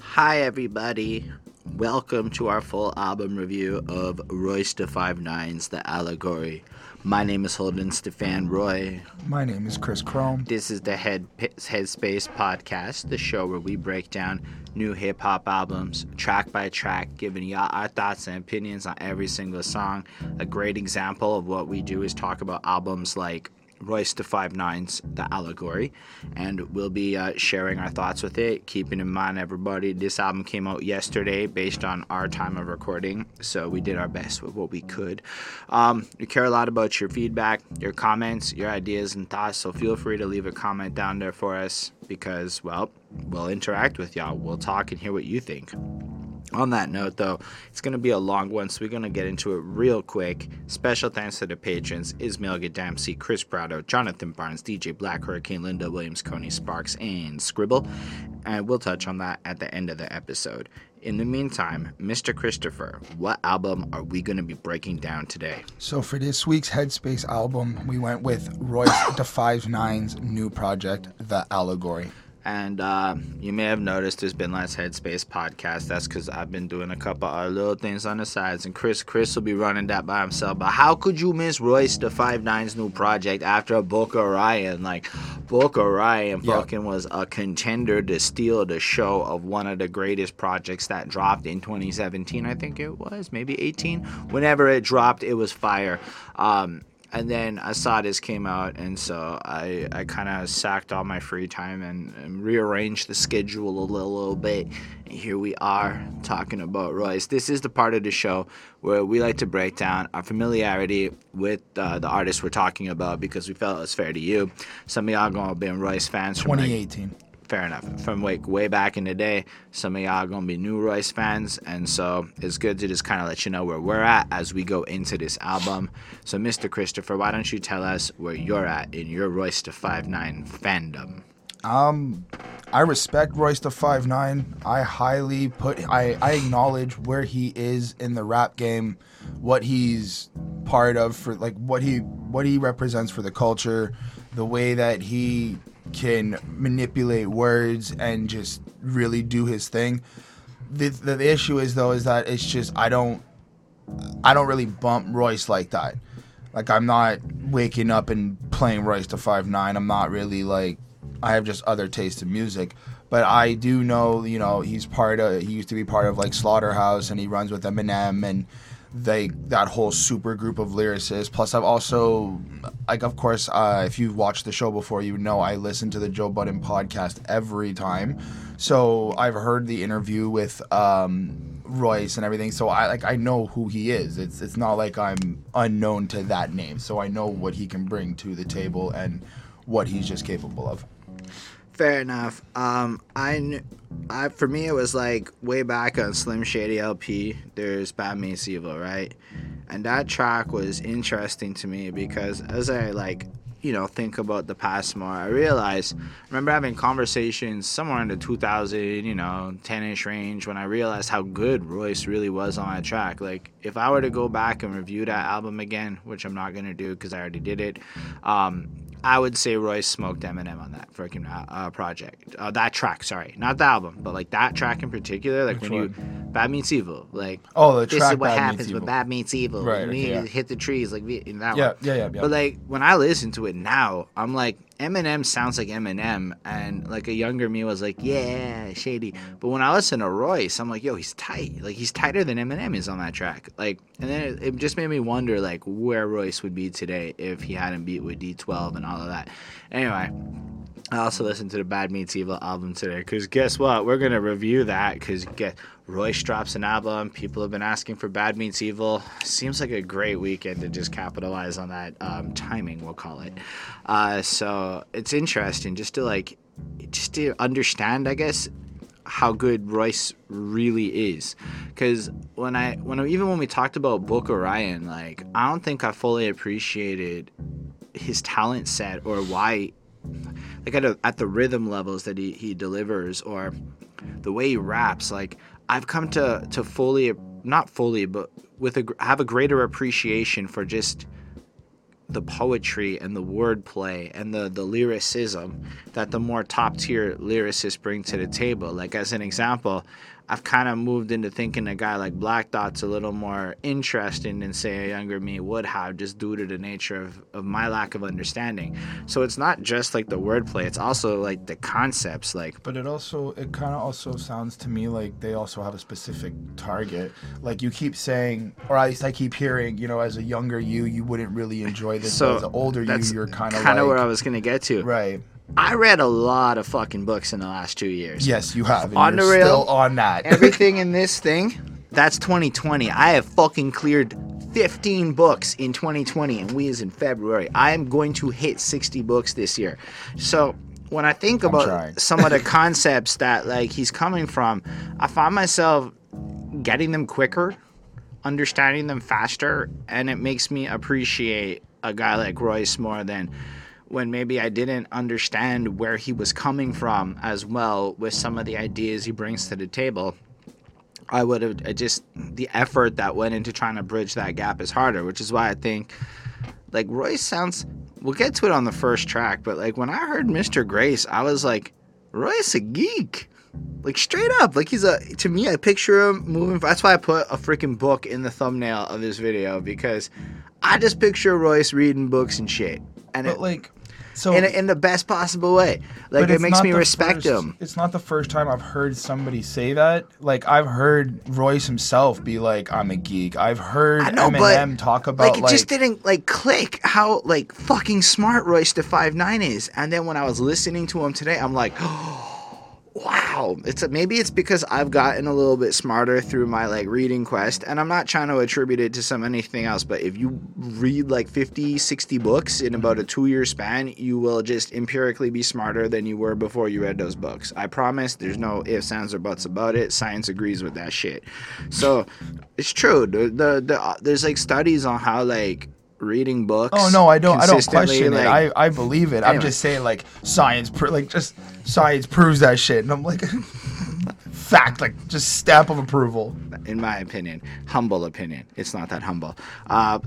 Hi everybody, welcome to our full album review of Royce da 5'9's The Allegory. My name is Holden Stefan Roy. My name is Chris Chrome. This is the Headspace Podcast, the show where we break down new hip-hop albums track by track, giving y'all our thoughts and opinions on every single song. A great example of what we do is talk about albums like Royce da 5'9's The Allegory, and we'll be sharing our thoughts with it, keeping in mind, everybody, this album came out yesterday based on our time of recording, so we did our best with what we could. We care a lot about your feedback, your comments, your ideas and thoughts, so feel free to leave a comment down there for us because, well, we'll interact with y'all. We'll talk and hear what you think. On that note, though, it's going to be a long one, so we're going to get into it real quick. Special thanks to the patrons, Ismail Gadamsi, Chris Prado, Jonathan Barnes, DJ Black, Hurricane Linda, Williams, Coney Sparks, and Scribble. And we'll touch on that at the end of the episode. In the meantime, Mr. Christopher, what album are we going to be breaking down today? So for this week's Headspace album, we went with Royce da 5'9's new project, The Allegory. And you may have noticed there's been less Headspace podcast. That's because I've been doing a couple of little things on the sides. And Chris will be running that by himself. But how could you miss Royce da 5'9's new project after Boca Raton? Like, Boca Raton fucking was a contender to steal the show of one of the greatest projects that dropped in 2017, I think it was. Maybe 18. Whenever it dropped, it was fire. And then I saw this came out, and so I kind of sacked all my free time and rearranged the schedule a little bit. And here we are talking about Royce. This is the part of the show where we like to break down our familiarity with the artist we're talking about because we felt it was fair to you. Some of y'all going to be Royce fans from 2018. Fair enough. From like way back in the day, some of y'all are going to be new Royce fans, and so it's good to just kind of let you know where we're at as we go into this album. So, Mr. Christopher, why don't you tell us where you're at in your Royce da 5'9 fandom? I respect Royce da 5'9. I acknowledge where he is in the rap game, what he's part of for, like, what he represents for the culture, the way that he can manipulate words and just really do his thing. The issue is, though, is that it's just I don't really bump Royce like that. Like, I'm not waking up and playing Royce da 5'9. I'm not really, like, I have just other tastes in music. But I do know, you know, he used to be part of, like, Slaughterhouse, and he runs with Eminem and that whole super group of lyricists. Plus, I've also, like, of course, if you've watched the show before, you know I listen to the Joe Budden podcast every time. So I've heard the interview with Royce and everything. So I know who he is. It's not like I'm unknown to that name. So I know what he can bring to the table and what he's just capable of. Fair enough. For me, it was like way back on Slim Shady LP, there's Bad Meets Evil, right? And that track was interesting to me because as I, like, you know, think about the past more, I remember having conversations somewhere in the 2000, you know, 10-ish range when I realized how good Royce really was on that track. Like, if I were to go back and review that album again, which I'm not going to do because I already did it, I would say Royce smoked Eminem on that freaking project. That track, sorry. Not the album, but, like, that track in particular. Like, Bad Meets Evil. Like, this is what happens when Bad Meets Evil. Right, okay, we hit the trees, like, in that one. Yeah. But, like, when I listen to it now, I'm like, Eminem sounds like Eminem. And, like, a younger me was like, yeah, shady. But when I listen to Royce, I'm like, yo, he's tight. Like, he's tighter than Eminem is on that track. Like, and then it just made me wonder, like, where Royce would be today if he hadn't beat with D12 and all of that. Anyway, I also listened to the Bad Meets Evil album today because guess what? We're going to review that because Royce drops an album. People have been asking for Bad Meets Evil. Seems like a great weekend to just capitalize on that timing, we'll call it. So it's interesting just to understand, I guess, how good Royce really is, because when we talked about Boca Raton, like, I don't think I fully appreciated his talent set or why, like, at the rhythm levels that he delivers or the way he raps. Like, I've come to fully, not fully, but have a greater appreciation for just the poetry and the wordplay and the lyricism that the more top-tier lyricists bring to the table. Like, as an example, I've kind of moved into thinking a guy like Black Thought's a little more interesting than, say, a younger me would have, just due to the nature of my lack of understanding. So it's not just, like, the wordplay. It's also, like, the concepts, like... But it kind of also sounds to me like they also have a specific target. Like, you keep saying, or at least I keep hearing, you know, as a younger you wouldn't really enjoy this. So as an older you're kind of like... Kind of where I was going to get to. Right. I read a lot of fucking books in the last 2 years. Yes, you have. And on you're the rail, still on that. Everything in this thing, that's 2020. I have fucking cleared 15 books in 2020, and we is in February. I am going to hit 60 books this year. So when I think about some of the concepts that like he's coming from, I find myself getting them quicker, understanding them faster, and it makes me appreciate a guy like Royce more than... when maybe I didn't understand where he was coming from as well with some of the ideas he brings to the table. The effort that went into trying to bridge that gap is harder, which is why I think, like, Royce sounds, we'll get to it on the first track, but, like, when I heard Mr. Grace, I was like, Royce a geek. Like, straight up. Like, to me, I picture him moving, that's why I put a freaking book in the thumbnail of this video, because I just picture Royce reading books and shit. And but, like... So, in the best possible way. Like, it makes me respect him. It's not the first time I've heard somebody say that. Like, I've heard Royce himself be like, I'm a geek. I've heard Eminem talk about, like... It just didn't, like, click how, like, fucking smart Royce the 5'9" is. And then when I was listening to him today, I'm like, oh, wow. Maybe it's because I've gotten a little bit smarter through my, like, reading quest. And I'm not trying to attribute it to anything else. But if you read, like, 50, 60 books in about a 2-year span, you will just empirically be smarter than you were before you read those books. I promise. There's no ifs, ands, or buts about it. Science agrees with that shit. So it's true. There's, like, studies on how, like, reading books. Oh no, I don't question it. I believe it. Anyway. I'm just saying, like, science proves that shit, and I'm like, fact, like, just stamp of approval. In my opinion, humble opinion. It's not that humble.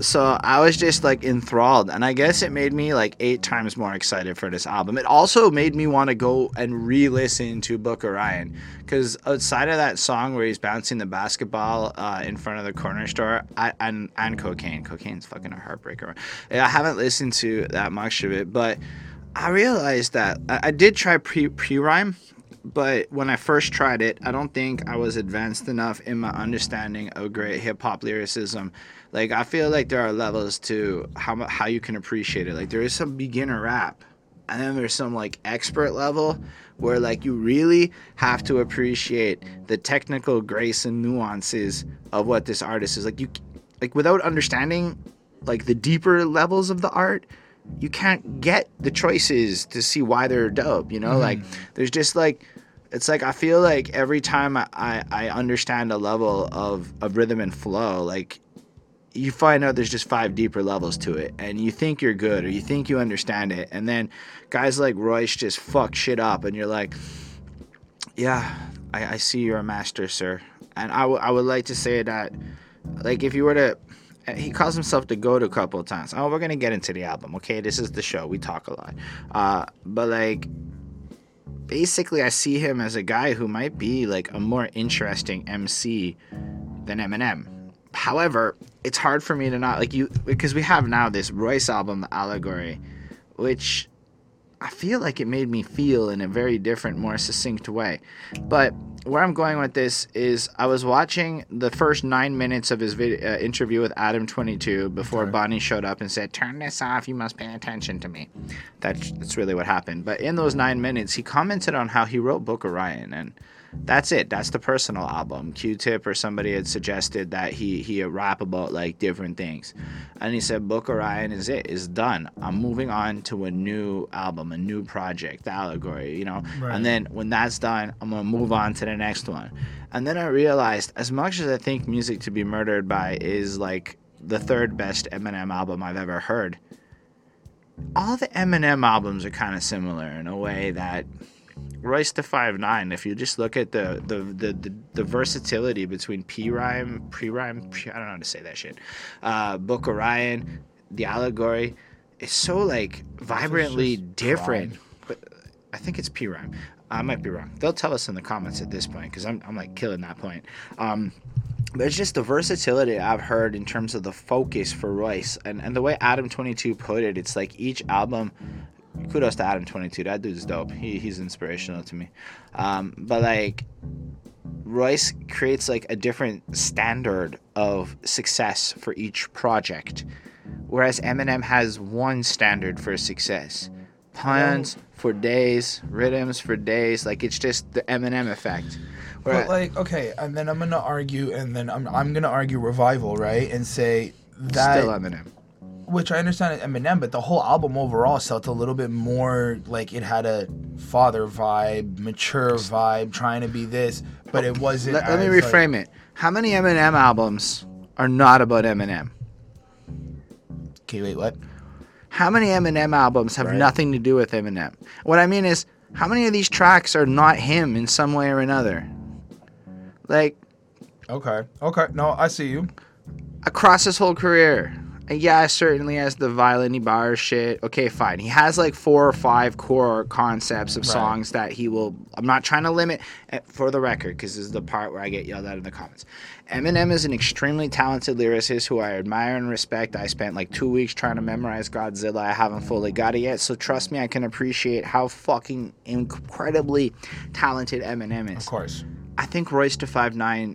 So I was just, like, enthralled, and I guess it made me, like, 8 times more excited for this album. It also made me want to go and re-listen to Book Orion, because outside of that song where he's bouncing the basketball in front of the corner store, and cocaine's fucking a heartbreaker. I haven't listened to that much of it, but I realized that I did try pre-rhyme. But when I first tried it, I don't think I was advanced enough in my understanding of great hip-hop lyricism. Like, I feel like there are levels to how you can appreciate it. Like, there is some beginner rap, and then there's some, like, expert level where, like, you really have to appreciate the technical grace and nuances of what this artist is. Like, without understanding, like, the deeper levels of the art, you can't get the choices to see why they're dope, you know? Mm-hmm. Like, there's just, like, it's like I feel like every time I understand a level of rhythm and flow, like, you find out there's just 5 deeper levels to it, and you think you're good or you think you understand it, and then guys like Royce just fuck shit up, and you're like, yeah, I see you're a master, sir. And I would like to say that, like, if you were to... He calls himself the GOAT a couple of times. Oh, we're going to get into the album, okay? This is the show. We talk a lot. But, like, basically I see him as a guy who might be, like, a more interesting MC than Eminem. However, it's hard for me to not, like, you... Because we have now this Royce album, The Allegory, which I feel like it made me feel in a very different, more succinct way. But... where I'm going with this is I was watching the first 9 minutes of his video, interview with Adam22 before Bonnie showed up and said, turn this off, you must pay attention to me. That's really what happened. But in those 9 minutes, he commented on how he wrote Book Orion, and that's it. That's the personal album. Q-Tip or somebody had suggested that he rap about, like, different things. And he said, Book Orion is it. It's done. I'm moving on to a new album, a new project, The Allegory, you know. Right. And then when that's done, I'm going to move on to the next one. And then I realized, as much as I think Music to be Murdered By is, like, the third best Eminem album I've ever heard, all the Eminem albums are kind of similar in a way that... Royce the 5'9", if you just look at the versatility between pre-rhyme, I don't know how to say that shit, Book Orion, The Allegory, it's so like vibrantly different. Prime. But I think it's P-Rhyme. I might be wrong. They'll tell us in the comments at this point because I'm like killing that point. But it's just the versatility I've heard in terms of the focus for Royce and the way Adam22 put it. It's like each album. Kudos to Adam22. That dude's dope. He's inspirational to me. But like Royce creates like a different standard of success for each project, whereas Eminem has one standard for success. Puns for days, rhythms for days. Like it's just the Eminem effect. But like, okay, and then I'm gonna argue, and then I'm gonna argue Revival, right, and say that still Eminem, which I understand Eminem, but the whole album overall felt a little bit more like it had a father vibe, mature vibe, trying to be this, but it wasn't. Let me reframe it. How many Eminem albums are not about Eminem? Okay, wait, what? How many Eminem albums have nothing to do with Eminem? What I mean is, how many of these tracks are not him in some way or another? Like, okay, no, I see you. Across his whole career, yeah, certainly has the violin-y bar shit. Okay, fine. He has like 4 or 5 core concepts of songs that he will. I'm not trying to limit, for the record, because this is the part where I get yelled at in the comments. Eminem is an extremely talented lyricist who I admire and respect. I spent like 2 weeks trying to memorize Godzilla. I haven't fully got it yet, so trust me, I can appreciate how fucking incredibly talented Eminem is. Of course. I think Royce da 5'9",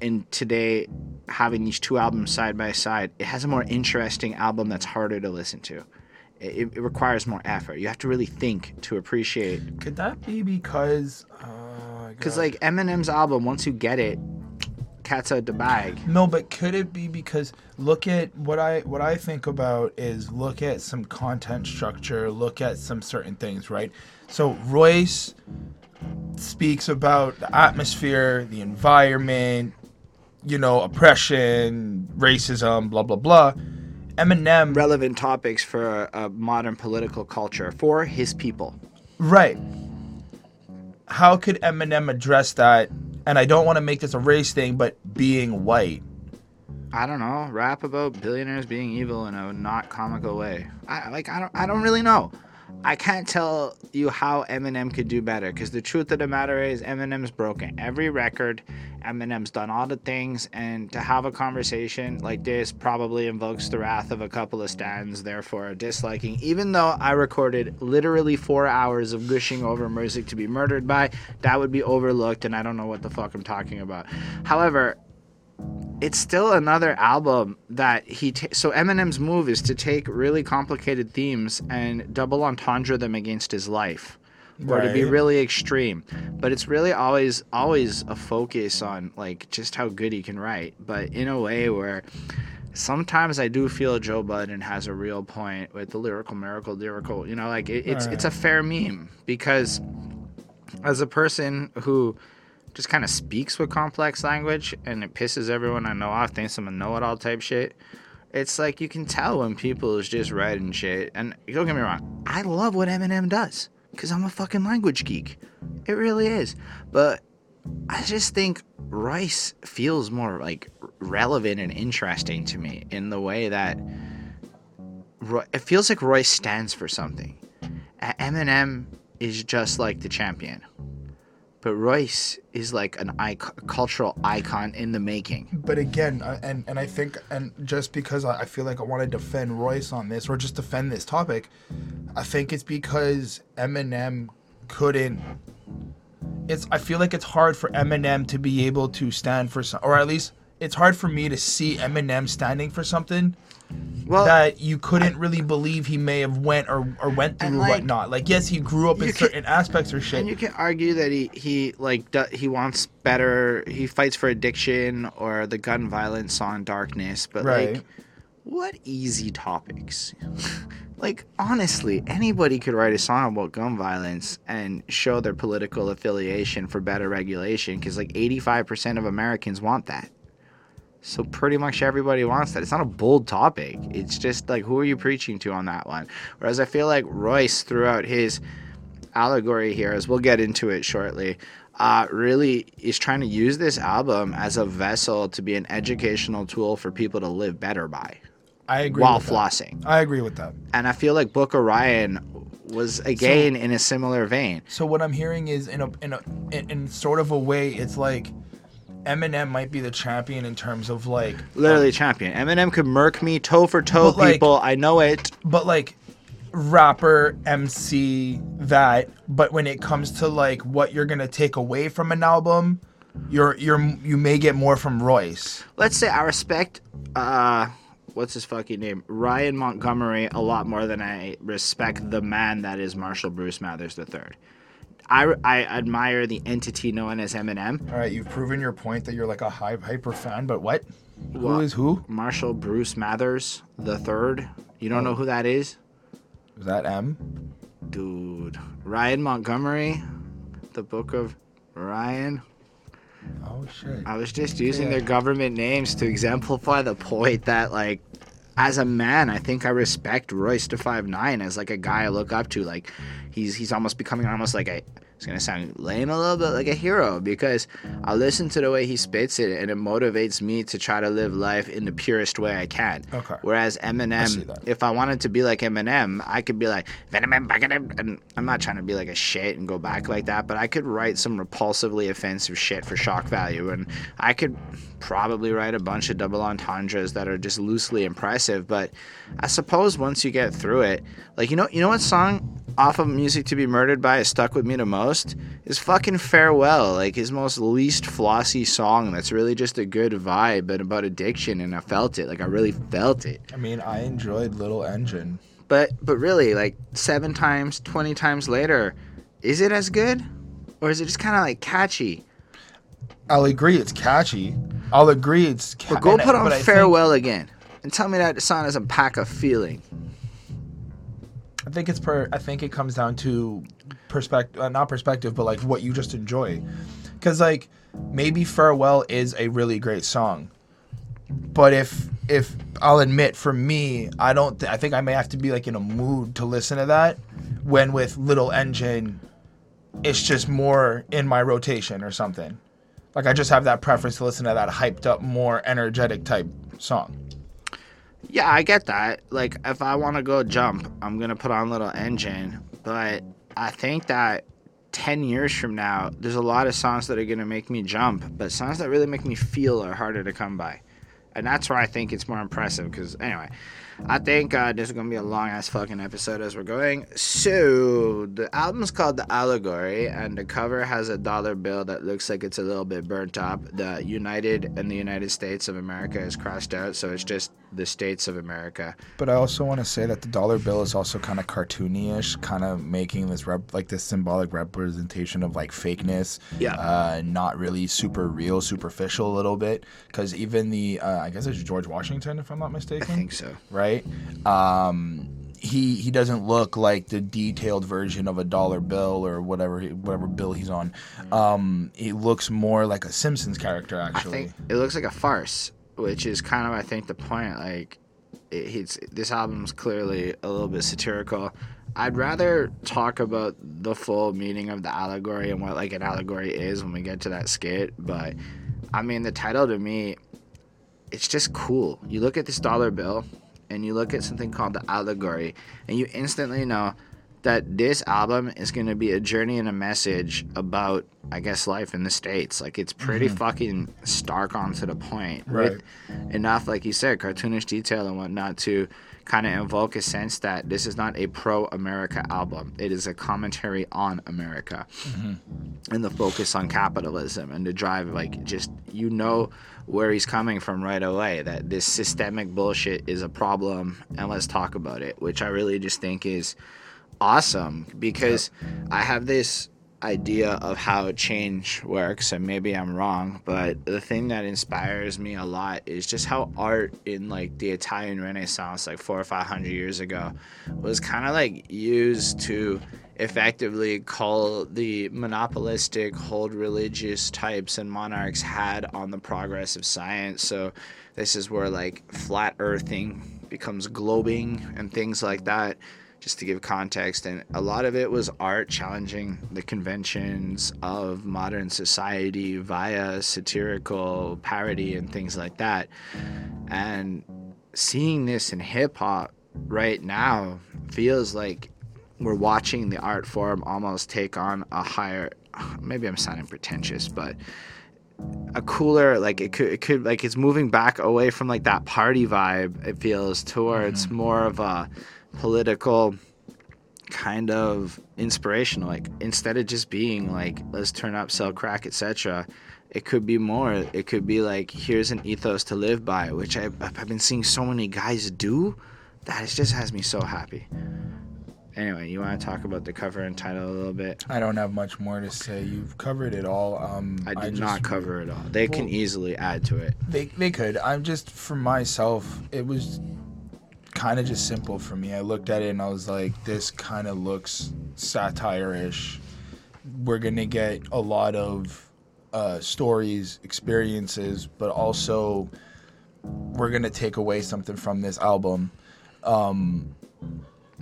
in today, having these 2 albums side by side, it has a more interesting album that's harder to listen to. It requires more effort. You have to really think to appreciate. Could that be because... Because like Eminem's album, once you get it, cat's out the bag. No, but could it be because... Look at what I think about is look at some content structure, look at some certain things, right? So Royce speaks about the atmosphere, the environment, you know, oppression, racism, blah, blah, blah. Eminem... relevant topics for a modern political culture, for his people. Right. How could Eminem address that? And I don't want to make this a race thing, but being white. I don't know. Rap about billionaires being evil in a not comical way. I don't really know. I can't tell you how Eminem could do better, because the truth of the matter is Eminem's broken every record. Eminem's done all the things, and to have a conversation like this probably invokes the wrath of a couple of stands, therefore disliking. Even though I recorded literally 4 hours of gushing over music to be murdered by, that would be overlooked, and I don't know what the fuck I'm talking about. However, it's still another album that so Eminem's move is to take really complicated themes and double entendre them against his life, or to be really extreme. But it's really always a focus on like just how good he can write, but in a way where sometimes I do feel Joe Budden has a real point with the lyrical miracle. You know, like it's a fair meme, because as a person who just kind of speaks with complex language and it pisses everyone I know off, thinks I'm a know-it-all type shit. It's like you can tell when people is just writing shit. And don't get me wrong, I love what Eminem does because I'm a fucking language geek. It really is. But I just think Royce feels more like relevant and interesting to me in the way that it feels like Royce stands for something. Eminem is just like the champion. But Royce is like an cultural icon in the making. But again, and I think, and just because I feel like I want to defend Royce on this, or just defend this topic, I think it's because Eminem couldn't. I feel like it's hard for Eminem to be able to stand for something, or at least it's hard for me to see Eminem standing for something. Well, that you couldn't really believe he may have went or went through like, whatnot. Like, yes, he grew up in certain aspects or shit. And you can argue that he wants better. He fights for addiction or the gun violence song Darkness. But like, what easy topics? Like, honestly, anybody could write a song about gun violence and show their political affiliation for better regulation, because like 85% of Americans want that. So pretty much everybody wants that. It's not a bold topic. It's just like, who are you preaching to on that one? Whereas I feel like Royce, throughout his allegory here, as we'll get into it shortly, really is trying to use this album as a vessel to be an educational tool for people to live better by. I agree while flossing. I agree with that. And I feel like Booker Ryan was again in a similar vein. So what I'm hearing is in sort of a way, it's like Eminem might be the champion in terms of like literally champion. Eminem could murk me toe for toe, people. Like, I know it. But like rapper, MC, that. But when it comes to like what you're gonna take away from an album, you may get more from Royce. Let's say I respect what's his fucking name? Ryan Montgomery a lot more than I respect the man that is Marshall Bruce Mathers III. I admire the entity known as Eminem. All right, you've proven your point that you're like a hyper fan, but what? Well, who is who? Marshall Bruce Mathers III. You don't know who that is? Is that M? Dude. Ryan Montgomery. The Book of Ryan. Oh, shit. I was just using their government names to exemplify the point that, like, as a man, I think I respect Royce da 5'9" as, like, a guy I look up to. Like, he's almost becoming almost like a... It's going to sound lame a little bit, like a hero, because I listen to the way he spits it, and it motivates me to try to live life in the purest way I can. Okay. Whereas Eminem, if I wanted to be like Eminem, I could be like, and I'm not trying to be like a shit and go back like that, but I could write some repulsively offensive shit for shock value, and I could probably write a bunch of double entendres that are just loosely impressive, but I suppose once you get through it, like, you know what song off of Music to Be Murdered By is stuck with me the most is fucking Farewell, like his most least flossy song that's really just a good vibe and about addiction, and I felt it. Like, I really felt it. I mean, I enjoyed Little Engine. But really, like 7 times, 20 times later, is it as good? Or is it just kind of like catchy? I'll agree it's catchy. I'll agree it's catchy. But go put on Farewell again and tell me that the song doesn't pack a feeling. I think it comes down to perspective, not perspective, but like what you just enjoy. Because like maybe Farewell is a really great song, but if I'll admit, for me, I think I may have to be like in a mood to listen to that. When with Little Engine, it's just more in my rotation or something. Like, I just have that preference to listen to that hyped up, more energetic type song. Yeah, I get that. Like, if I want to go jump, I'm going to put on Little Engine. But I think that 10 years from now, there's a lot of songs that are going to make me jump. But songs that really make me feel are harder to come by. And that's where I think it's more impressive. Because, anyway, I think this is going to be a long-ass fucking episode as we're going. So, the album's called The Allegory. And the cover has a dollar bill that looks like it's a little bit burnt up. The United and the United States of America is crossed out. So, it's just the States of America. But I also want to say that the dollar bill is also kind of cartoony-ish, kind of making this this symbolic representation of like fakeness. Yeah. Not really super real, superficial a little bit, because even the I guess it's George Washington, if I'm not mistaken. I think so. Right. He doesn't look like the detailed version of a dollar bill or whatever bill he's on. He looks more like a Simpsons character, actually. I think it looks like a farce, which is kind of, I think, the point. Like, this album's clearly a little bit satirical. I'd rather talk about the full meaning of the allegory and what, like, an allegory is when we get to that skit. But, I mean, the title to me, it's just cool. You look at this dollar bill and you look at something called the allegory, and you instantly know that this album is going to be a journey and a message about, I guess, life in the States. Like, it's pretty fucking stark on to the point. Right. With enough, like you said, cartoonish detail and whatnot to kind of invoke a sense that this is not a pro-America album. It is a commentary on America and the focus on capitalism and the drive, like, just, where he's coming from right away, that this systemic bullshit is a problem and let's talk about it, which I really just think is awesome, because I have this idea of how change works, and maybe I'm wrong, but the thing that inspires me a lot is just how art in like the Italian Renaissance, like 400 or 500 years ago, was kind of like used to effectively call the monopolistic hold religious types and monarchs had on the progress of science. So this is where like flat earthing becomes globing and things like that, just to give context. And a lot of it was art challenging the conventions of modern society via satirical parody and things like that. And seeing this in hip hop right now feels like we're watching the art form almost take on a higher, maybe I'm sounding pretentious, but a cooler, like it could like it's moving back away from like that party vibe, it feels, towards more of a political kind of inspirational, like instead of just being like let's turn up, sell crack, etc. It could be more, it could be like here's an ethos to live by, which I've been seeing so many guys do that it just has me so happy. Anyway, you want to talk about the cover and title a little bit? I don't have much more to say. You've covered it all. I did not cover it all. They can easily add to it. They could. I'm just, for myself, it was kind of just simple for me. I looked at it and I was like, this kind of looks satire-ish. We're going to get a lot of stories, experiences, but also we're going to take away something from this album.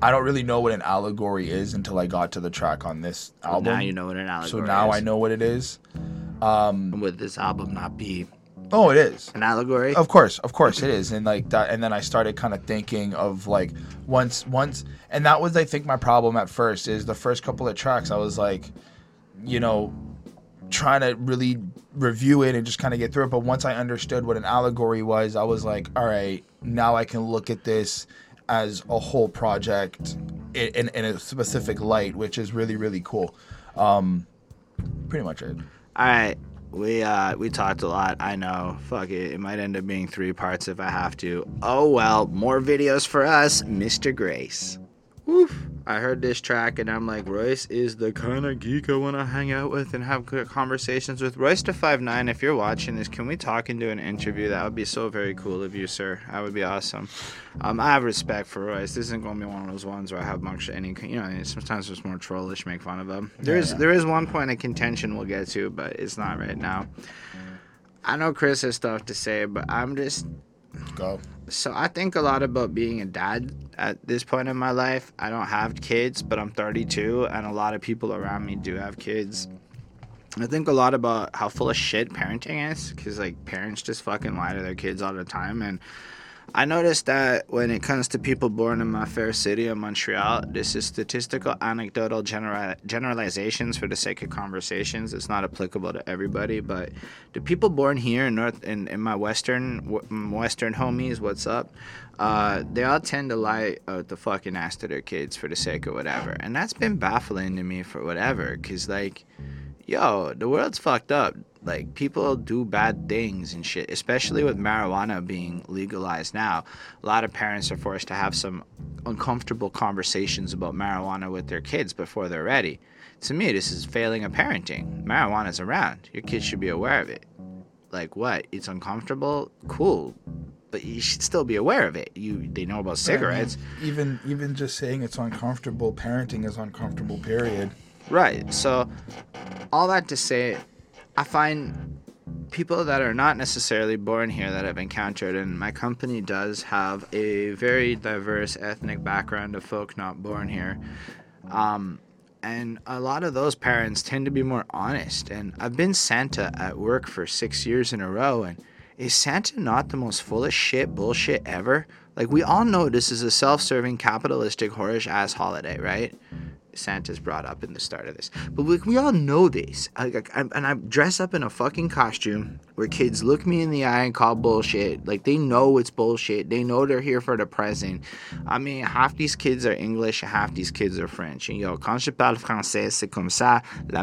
I don't really know what an allegory is until I got to the track on this album. Well, now you know what an allegory is. So now I know what it is. Would this album not be... Oh, it is. An allegory? Of course it is. And like that, and then I started kind of thinking of like once and that was, I think, my problem at first, is the first couple of tracks I was like, you know, trying to really review it and just kind of get through it. But once I understood what an allegory was, I was like, all right, now I can look at this as a whole project in a specific light, which is really, really cool. Pretty much it. All right. We talked a lot. I know. Fuck it. It might end up being 3 parts if I have to. Oh, well. More videos for us. Mr. Grace. Woof. I heard this track and I'm like, Royce is the kind of geek I want to hang out with and have good conversations with. Royce to 5'9", if you're watching this, can we talk and do an interview? That would be so very cool of you, sir. That would be awesome. I have respect for Royce. This isn't going to be one of those ones where I have much any, you know, sometimes it's more trollish, make fun of him. There is one point of contention we'll get to, but it's not right now. I know Chris has stuff to say, but I'm just... Go. So I think a lot about being a dad at this point in my life. I don't have kids, but I'm 32, and a lot of people around me do have kids. I think a lot about how full of shit parenting is, because like parents just fucking lie to their kids all the time. And I noticed that when it comes to people born in my fair city of Montreal, this is statistical, anecdotal generalizations for the sake of conversations. It's not applicable to everybody, but the people born here in North, in my Western homies, what's up? They all tend to lie out the fucking ass to their kids for the sake of whatever. And that's been baffling to me for whatever, because like, yo, the world's fucked up. Like, people do bad things and shit, especially with marijuana being legalized now. A lot of parents are forced to have some uncomfortable conversations about marijuana with their kids before they're ready. To me, this is failing at parenting. Marijuana's around. Your kids should be aware of it. Like, what? It's uncomfortable? Cool. But you should still be aware of it. They know about cigarettes. I mean, even just saying it's uncomfortable, parenting is uncomfortable, period. Right. So, all that to say... I find people that are not necessarily born here that I've encountered, and my company does have a very diverse ethnic background of folk not born here. And a lot of those parents tend to be more honest. And I've been Santa at work for 6 years in a row, and is Santa not the most full of shit bullshit ever? Like, we all know this is a self-serving, capitalistic, whorish-ass holiday, right? Santa's brought up in the start of this, but we all know this. I dress up in a fucking costume where kids look me in the eye and call bullshit. Like, they know it's bullshit. They know they're here for the present. I mean, half these kids are English, half these kids are French. And yo, quand je parle français, c'est comme ça, le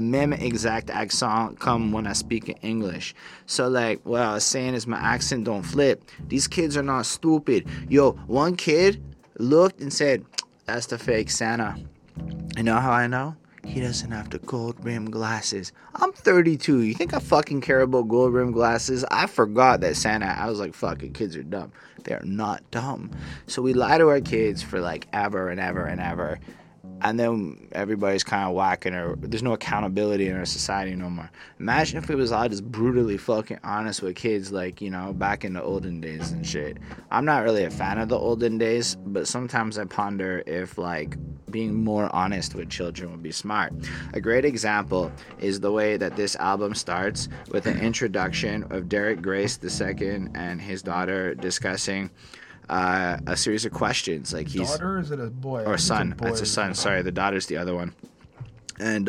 même exact accent comme when I speak in English. So like, what I was saying is my accent don't flip. These kids are not stupid. Yo, one kid looked and said, "That's the fake Santa." You know how I know? He doesn't have the gold-rimmed glasses. I'm 32. You think I fucking care about gold-rimmed glasses? I forgot that Santa... I was like, fucking kids are dumb. They're not dumb. So we lie to our kids for, like, ever and ever and ever. And then everybody's kind of whacking her. There's no accountability in our society no more. Imagine if it was all just brutally fucking honest with kids, like, you know, back in the olden days and shit. I'm not really a fan of the olden days, but sometimes I ponder if, like, being more honest with children would be smart. A great example is the way that this album starts with an introduction of Derek Grace II and his daughter discussing a series of questions. Like, he's daughter, or is it a boy? Or son. It's a son. Sorry, the daughter's the other one. And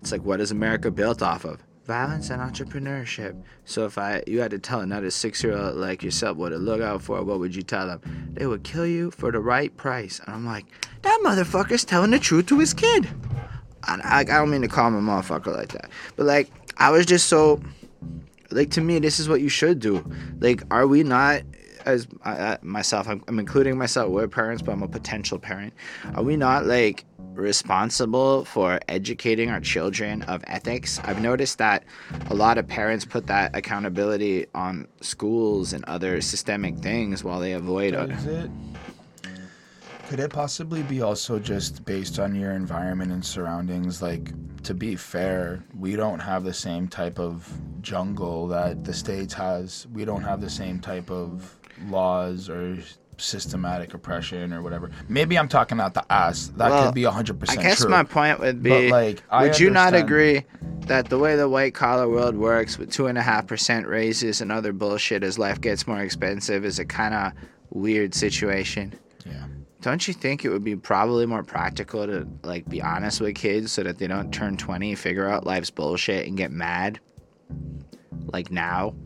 it's like, what is America built off of? Violence and entrepreneurship. So if you had to tell another 6-year-old like yourself what to look out for, what would you tell them? They would kill you for the right price. And I'm like, that motherfucker's telling the truth to his kid. I don't mean to call him a motherfucker like that, but like, I was just so, like, to me, this is what you should do. Like, are we not, as myself, I'm including myself, we're parents, but I'm a potential parent. Are we not, like, responsible for educating our children of ethics? I've noticed that a lot of parents put that accountability on schools and other systemic things while they avoid it. Could it possibly be also just based on your environment and surroundings? Like, to be fair, we don't have the same type of jungle that the States has. We don't have the same type of laws or systematic oppression or whatever. Maybe I'm talking out the ass. That could be 100% true. I guess my point would be, but like, would you not agree that the way the white-collar world works with 2.5% raises and other bullshit as life gets more expensive is a kind of weird situation? Yeah. Don't you think it would be probably more practical to, like, be honest with kids so that they don't turn 20, figure out life's bullshit, and get mad? Like, now?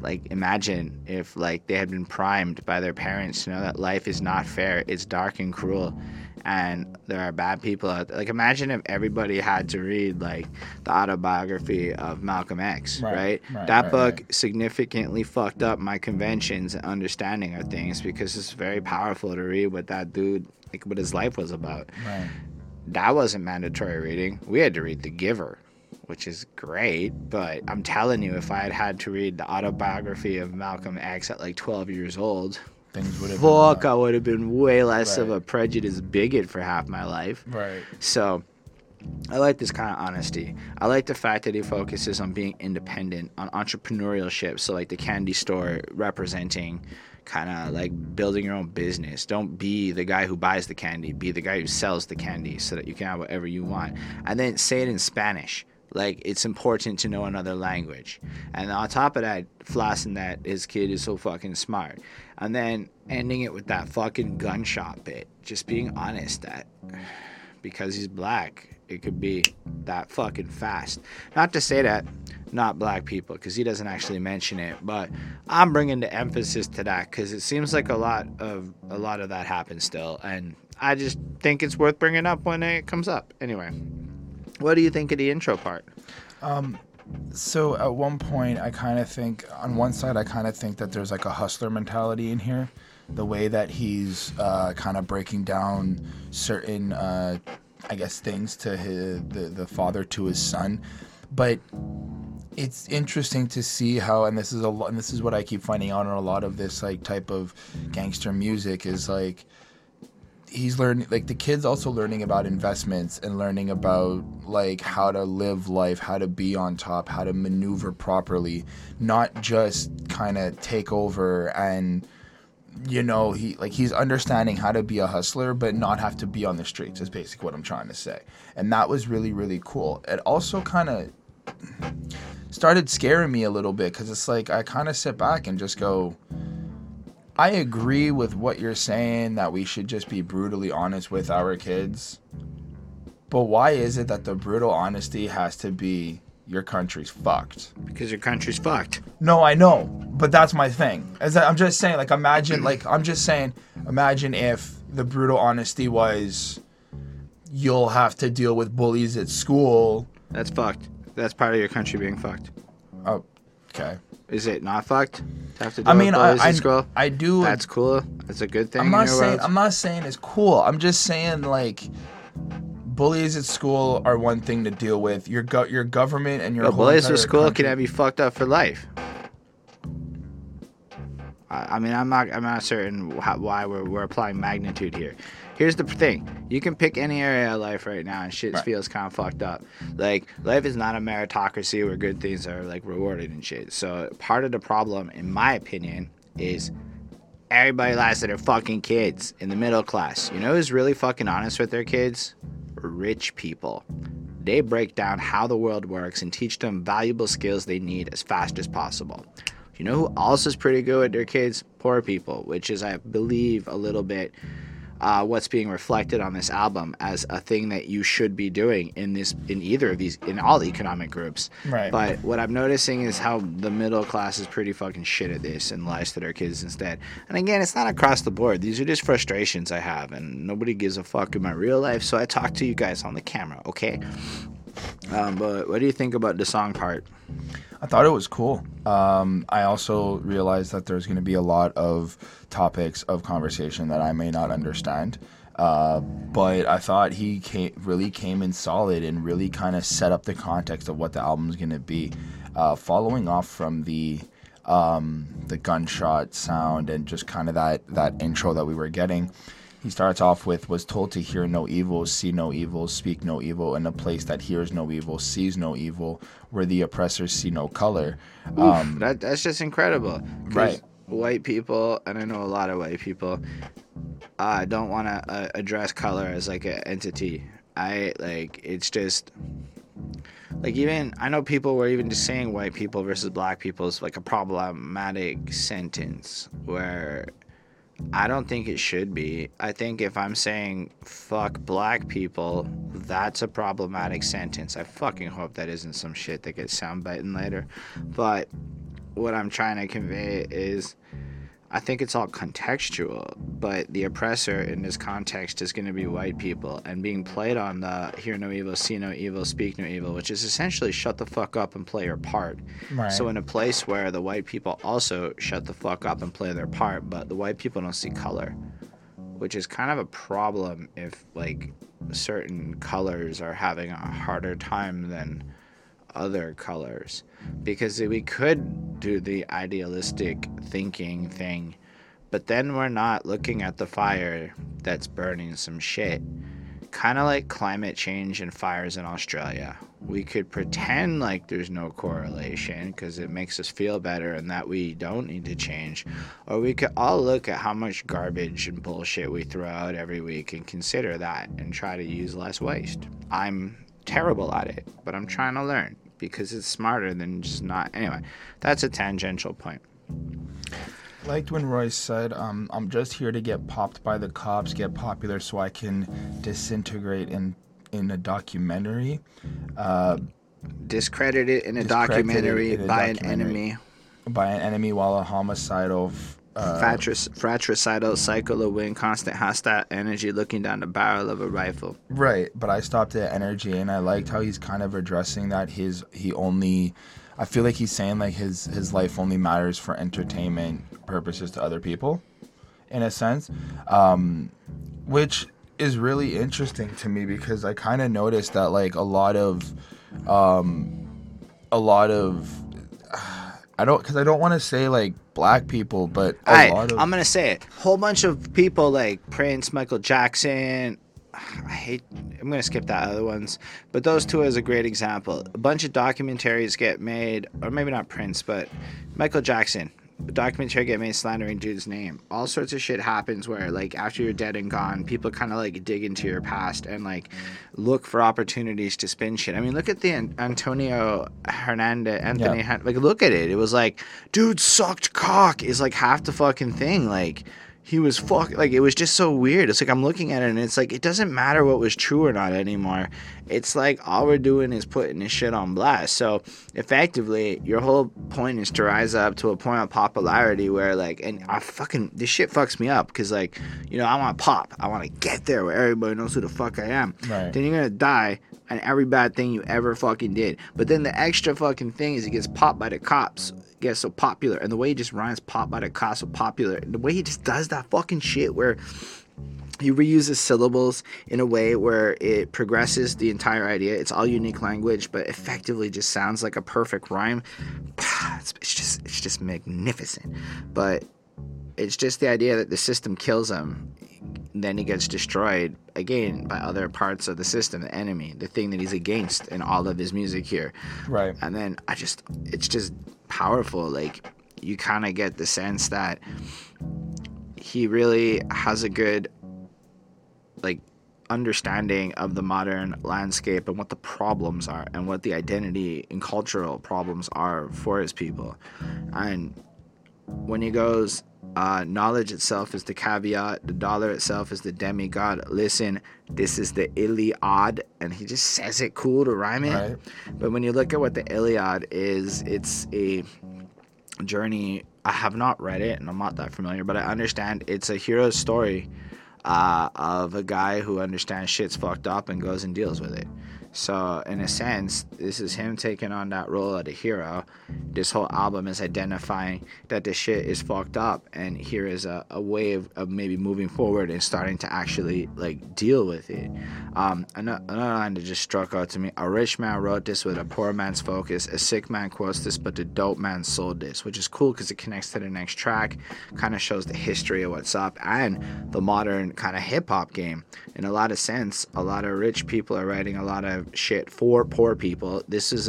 Like, imagine if, like, they had been primed by their parents to know that life is not fair, it's dark and cruel, and there are bad people out there. Like, imagine if everybody had to read, like, the autobiography of Malcolm X, right? That book significantly fucked up my conventions and understanding of things, because it's very powerful to read what that dude, like, what his life was about. Right. That wasn't mandatory reading. We had to read The Giver, which is great, but I'm telling you, if I had to read the autobiography of Malcolm X at like 12 years old, things would have been, I would have been way less of a prejudiced bigot for half my life. Right. So I like this kind of honesty. I like the fact that he focuses on being independent, on entrepreneurship. So like the candy store representing kind of like building your own business. Don't be the guy who buys the candy. Be the guy who sells the candy so that you can have whatever you want. And then say it in Spanish. Like, it's important to know another language. And on top of that, flossing that his kid is so fucking smart. And then ending it with that fucking gunshot bit. Just being honest that because he's black, it could be that fucking fast. Not to say that not black people, because he doesn't actually mention it, but I'm bringing the emphasis to that because it seems like a lot of that happens still. And I just think it's worth bringing up when it comes up. Anyway. What do you think of the intro part? So at one point, I kind of think, on one side, I kind of think that there's like a hustler mentality in here. The way that he's kind of breaking down certain, I guess, things to the father to his son. But it's interesting to see how, and this is what I keep finding out in a lot of this like type of gangster music is like, he's learning, like, the kid's also learning about investments and learning about, like, how to live life, how to be on top, how to maneuver properly, not just kind of take over and, you know, he's understanding how to be a hustler but not have to be on the streets is basically what I'm trying to say. And that was really, really cool. It also kind of started scaring me a little bit because it's like I kind of sit back and just go, I agree with what you're saying that we should just be brutally honest with our kids. But why is it that the brutal honesty has to be your country's fucked? Because your country's fucked. No, I know. But that's my thing. As I'm just saying, like, imagine if the brutal honesty was you'll have to deal with bullies at school. That's fucked. That's part of your country being fucked. Oh, okay. Is it not fucked? Have to do, I mean, I do. That's cool. That's a good thing. I'm not saying it's cool. I'm just saying, like, bullies at school are one thing to deal with. Your government and your whole bullies at school country can have you fucked up for life. I mean, I'm not certain why we're applying magnitude here. Here's the thing. You can pick any area of life right now, and shit feels kind of fucked up. Like, life is not a meritocracy where good things are, like, rewarded and shit. So part of the problem, in my opinion, is everybody lies to their fucking kids in the middle class. You know who's really fucking honest with their kids? Rich people. They break down how the world works and teach them valuable skills they need as fast as possible. You know who else is pretty good with their kids? Poor people, which is, I believe, a little bit what's being reflected on this album as a thing that you should be doing in all economic groups. Right. But what I'm noticing is how the middle class is pretty fucking shit at this and lies to their kids instead. And again, it's not across the board. These are just frustrations I have, and nobody gives a fuck in my real life, so I talk to you guys on the camera, okay? But what do you think about the song part? I thought it was cool. I also realized that there's going to be a lot of topics of conversation that I may not understand. But I thought he really came in solid and really kind of set up the context of what the album's going to be. Following off from the gunshot sound and just kind of that intro that we were getting, he starts off with, was told to hear no evil, see no evil, speak no evil, in a place that hears no evil, sees no evil, where the oppressors see no color. That's just incredible. Right. White people, and I know a lot of white people, don't want to address color as like an entity. I know people were even just saying white people versus black people is like a problematic sentence where I don't think it should be. I think if I'm saying fuck black people, that's a problematic sentence. I fucking hope that isn't some shit that gets soundbitten later. But what I'm trying to convey is I think it's all contextual, but the oppressor in this context is going to be white people, and being played on the hear no evil, see no evil, speak no evil, which is essentially shut the fuck up and play your part. Right. So in a place where the white people also shut the fuck up and play their part, but the white people don't see color, which is kind of a problem if, like, certain colors are having a harder time than other colors, because we could do the idealistic thinking thing, but then we're not looking at the fire that's burning some shit, kind of like climate change and fires in Australia. We could pretend like there's no correlation because it makes us feel better and that we don't need to change, or we could all look at how much garbage and bullshit we throw out every week and consider that and try to use less waste. I'm terrible at it, but I'm trying to learn because it's smarter than just not. Anyway, that's a tangential point. Liked when Royce said, I'm just here to get popped by the cops, get popular so I can disintegrate in a documentary. Discredited in a documentary by an enemy. By an enemy while a homicidal fratricidal cycle of wind, constant hostile energy looking down the barrel of a rifle. Right, but I stopped at energy, and I liked how he's kind of addressing that I feel like he's saying, like, his life only matters for entertainment purposes to other people, in a sense, which is really interesting to me because I kind of noticed that, like, because I don't want to say, like, black people, but I'm going to say it. Whole bunch of people like Prince, Michael Jackson. I'm going to skip that other ones. But those two is a great example. A bunch of documentaries get made, or maybe not Prince, but Michael Jackson. A documentary get made slandering dude's name. All sorts of shit happens where, like, after you're dead and gone, people kind of, like, dig into your past and, like, look for opportunities to spin shit. I mean, look at the Anthony Hernandez. Yeah. Like, look at it. It was like, dude sucked cock is, like, half the fucking thing. Like, he was it was just so weird. It's like, I'm looking at it and it's like, it doesn't matter what was true or not anymore. It's like, all we're doing is putting this shit on blast. So effectively, your whole point is to rise up to a point of popularity where, like, and this shit fucks me up because, like, you know, I want to pop. I want to get there where everybody knows who the fuck I am. Right. Then you're going to die on every bad thing you ever fucking did. But then the extra fucking thing is it gets popped by the cops. Gets so popular, and the way he just rhymes "pop" by the cost so popular, and the way he just does that fucking shit where he reuses syllables in a way where it progresses the entire idea. It's all unique language, but effectively just sounds like a perfect rhyme. It's just magnificent. But it's just the idea that the system kills him. then he gets destroyed again by other parts of the system, the enemy, the thing that he's against in all of his music here. Right. And then it's just powerful. Like, you kind of get the sense that he really has a good, like, understanding of the modern landscape and what the problems are and what the identity and cultural problems are for his people. And when he goes, knowledge itself is the caveat, the dollar itself is the demigod, listen, this is the Iliad, and he just says it cool to rhyme it. Right. But when you look at what the Iliad is, it's a journey. I have not read it and I'm not that familiar, but I understand it's a hero's story of a guy who understands shit's fucked up and goes and deals with it. So in a sense, this is him taking on that role of the hero. This whole album is identifying that this shit is fucked up, and here is a way of maybe moving forward and starting to actually like deal with it. Another line that just struck out to me: a rich man wrote this with a poor man's focus, a sick man quotes this, but the dope man sold this, which is cool because it connects to the next track, kind of shows the history of what's up and the modern kind of hip-hop game. In a lot of sense, a lot of rich people are writing a lot of shit for poor people. This is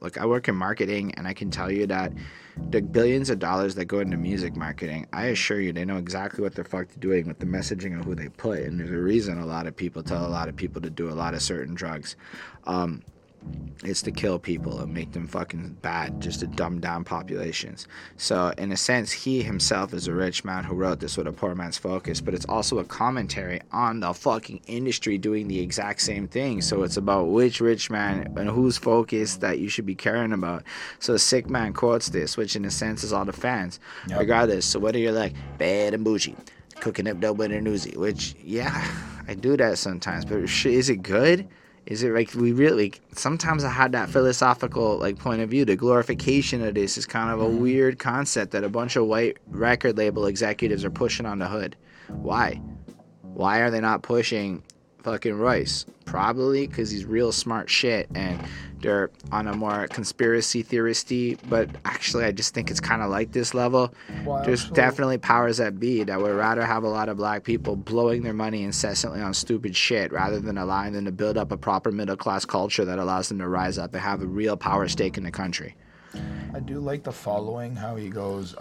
look, I work in marketing, and I can tell you that the billions of dollars that go into music marketing, I assure you, they know exactly what the fuck they're doing with the messaging and who they put. And there's a reason a lot of people tell a lot of people to do a lot of certain drugs. It's to kill people and make them fucking bad, just to dumb down populations. So in a sense, he himself is a rich man who wrote this with a poor man's focus, but it's also a commentary on the fucking industry doing the exact same thing. So it's about which rich man and whose focus that you should be caring about. So a sick man quotes this, which in a sense is all the fans. Yep. Regardless, so whether you're like bad and bougie, cooking up dope and an Uzi, which, yeah, I do that sometimes, but is it good? Is it like we really, sometimes I had that philosophical like point of view. The glorification of this is kind of a weird concept that a bunch of white record label executives are pushing on the hood. Why? Why are they not pushing fucking Royce? Probably because he's real smart shit and they're on a more conspiracy theoristy, but actually I just think it's kind of like this level. Well, there's definitely powers that be that would rather have a lot of black people blowing their money incessantly on stupid shit rather than allowing them to build up a proper middle class culture that allows them to rise up and have a real power stake in the country. I do like the following, how he goes,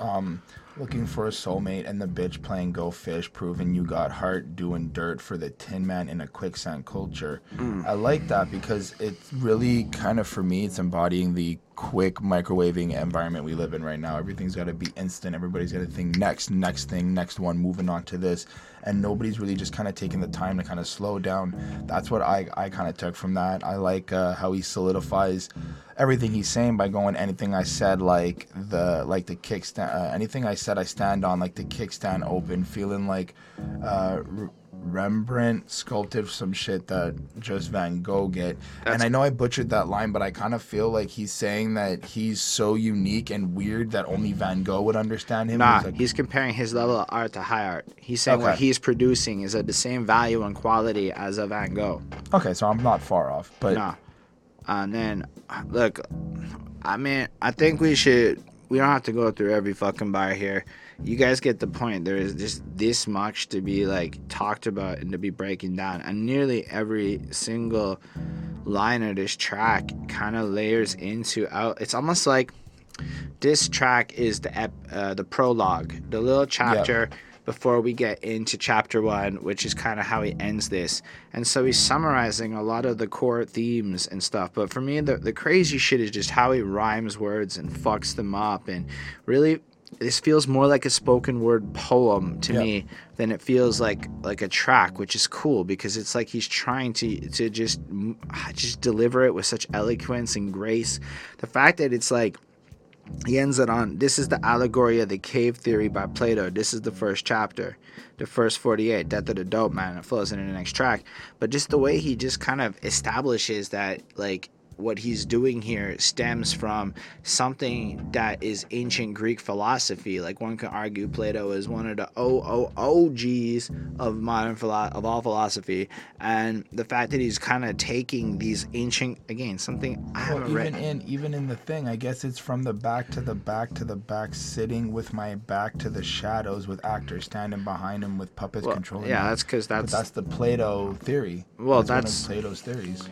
looking for a soulmate and the bitch playing Go Fish, proving you got heart, doing dirt for the Tin Man in a quicksand culture. I like that because it's really kind of, for me, it's embodying the quick microwaving environment we live in right now. Everything's got to be instant. Everybody's got to think next thing, next one, moving on to this. And nobody's really just kind of taking the time to kind of slow down. That's what I kind of took from that. I like how he solidifies everything he's saying by going, anything I said, like the kickstand, anything I said I stand on, like the kickstand open, feeling like Rembrandt sculpted some shit that just Van Gogh did. And I know I butchered that line, but I kind of feel like he's saying that he's so unique and weird that only Van Gogh would understand him. Nah, he's comparing his level of art to high art. He's saying what he's producing is at the same value and quality as a Van Gogh. Okay, so I'm not far off. But nah. And then, look, I mean, I think we don't have to go through every fucking bar here. You guys get the point. There is just this much to be like talked about and to be breaking down, and nearly every single line of this track kind of layers into out. It's almost like this track is the prologue, the little chapter. Yep. Before we get into chapter 1, which is kind of how he ends this. And so he's summarizing a lot of the core themes and stuff. But for me, the crazy shit is just how he rhymes words and fucks them up. And really, this feels more like a spoken word poem to me than it feels like a track, which is cool because it's like he's trying to just deliver it with such eloquence and grace. The fact that it's like, he ends it on, this is the allegory of the cave theory by Plato. This is the first chapter, the first 48, Death of the Dope Man. It flows into the next track. But just the way he just kind of establishes that, like, what he's doing here stems from something that is ancient Greek philosophy. Like, one could argue Plato is one of the OGs of modern all philosophy, and the fact that he's kind of taking these ancient, again, something I haven't read. Even in the thing, I guess it's from the back to the back to the back, sitting with my back to the shadows, with actors standing behind him with puppets controlling. Yeah, him. That's because that's the Plato theory. Well, that's one of Plato's theories.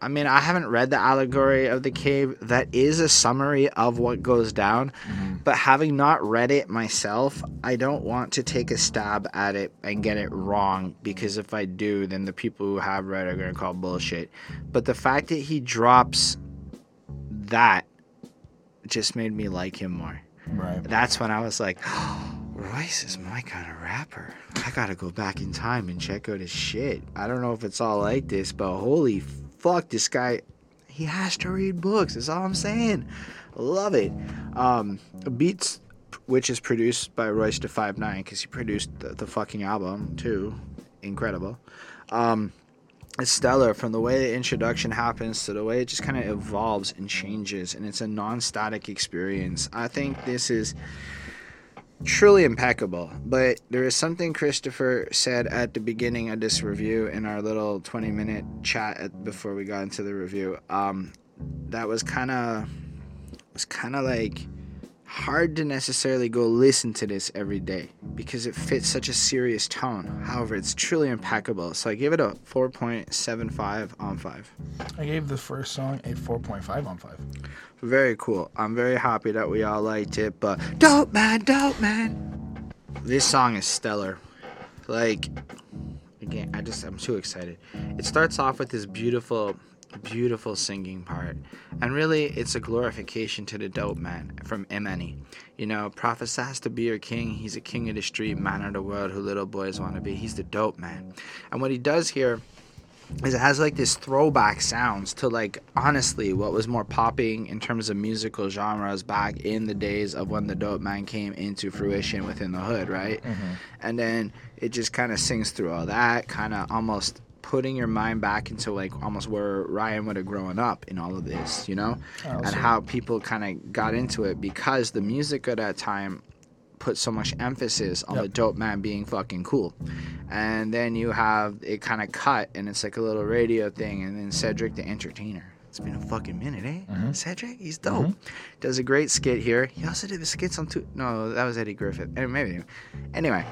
I mean, I haven't read the allegory of the cave. That is a summary of what goes down. Mm-hmm. But having not read it myself, I don't want to take a stab at it and get it wrong, because if I do, then the people who have read are going to call bullshit. But the fact that he drops that just made me like him more. Right. That's when I was like, oh, Royce is my kind of rapper. I got to go back in time and check out his shit. I don't know if it's all like this, but holy fuck, this guy, he has to read books. That's all I'm saying. Love it. Beats, which is produced by Royce da 5'9", because he produced the fucking album too. Incredible. It's stellar, from the way the introduction happens to the way it just kind of evolves and changes, and it's a non-static experience. I think this is truly impeccable. But there is something Christopher said at the beginning of this review in our little 20-minute chat before we got into the review. That was kind of like hard to necessarily go listen to this every day, because it fits such a serious tone. However, it's truly impeccable. So I gave it a 4.75 on 5. I gave the first song a 4.5 on 5. Very cool. I'm very happy that we all liked it, but dope man. This song is stellar. Like, again, I'm too excited. It starts off with this beautiful singing part, and really it's a glorification to the dope man from Imani. You know, Prophet has to be your king. He's a king of the street, man of the world, who little boys want to be. He's the dope man. And what he does here is it has like this throwback sounds to, like, honestly what was more popping in terms of musical genres back in the days of when the dope man came into fruition within the hood, right? Mm-hmm. And then it just kind of sings through all that, kind of almost putting your mind back into, like, almost where Ryan would have grown up in all of this, you know? And how people kind of got into it, because the music of that time put so much emphasis on the dope man being fucking cool. And then you have it kind of cut, and it's like a little radio thing, and then Cedric the Entertainer. It's been a fucking minute, eh? Mm-hmm. Cedric, he's dope. Mm-hmm. Does a great skit here. He also did the skits on No, that was Eddie Griffith. Maybe. Anyway.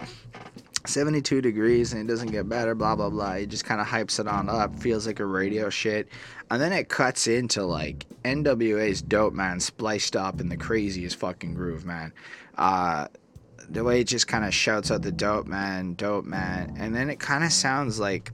72 degrees and it doesn't get better, blah blah blah. It just kind of hypes it on up, feels like a radio shit, and then it cuts into like NWA's dope man spliced up in the craziest fucking groove, man. The way it just kind of shouts out the dope man, and then it kind of sounds like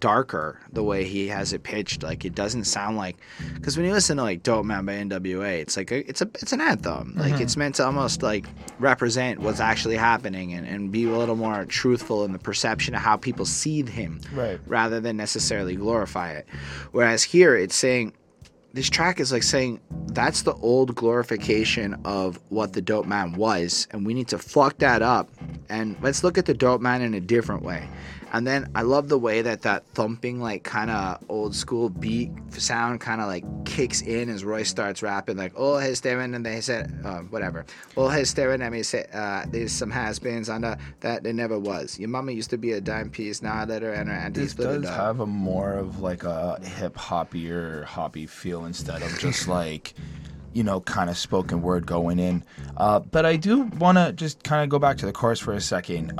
darker the way he has it pitched. Like, it doesn't sound like, because when you listen to like Dope Man by NWA, it's like it's an anthem. Like, mm-hmm. It's meant to almost like represent what's actually happening and be a little more truthful in the perception of how people see him, right, rather than necessarily glorify it. Whereas here it's saying, this track is like saying that's the old glorification of what the dope man was, and we need to fuck that up and let's look at the dope man in a different way. And then I love the way that thumping, like, kind of old school beat sound kind of like kicks in as Royce starts rapping, like, oh, he's staring, and they said, whatever. Oh, he's staring at me, say, there's some has-beens on that there never was. Your mama used to be a dime piece, now I let her enter and this does have a more of like a hip-hoppier hoppy feel instead of just like, you know, kind of spoken word going in. But I do want to just kind of go back to the chorus for a second.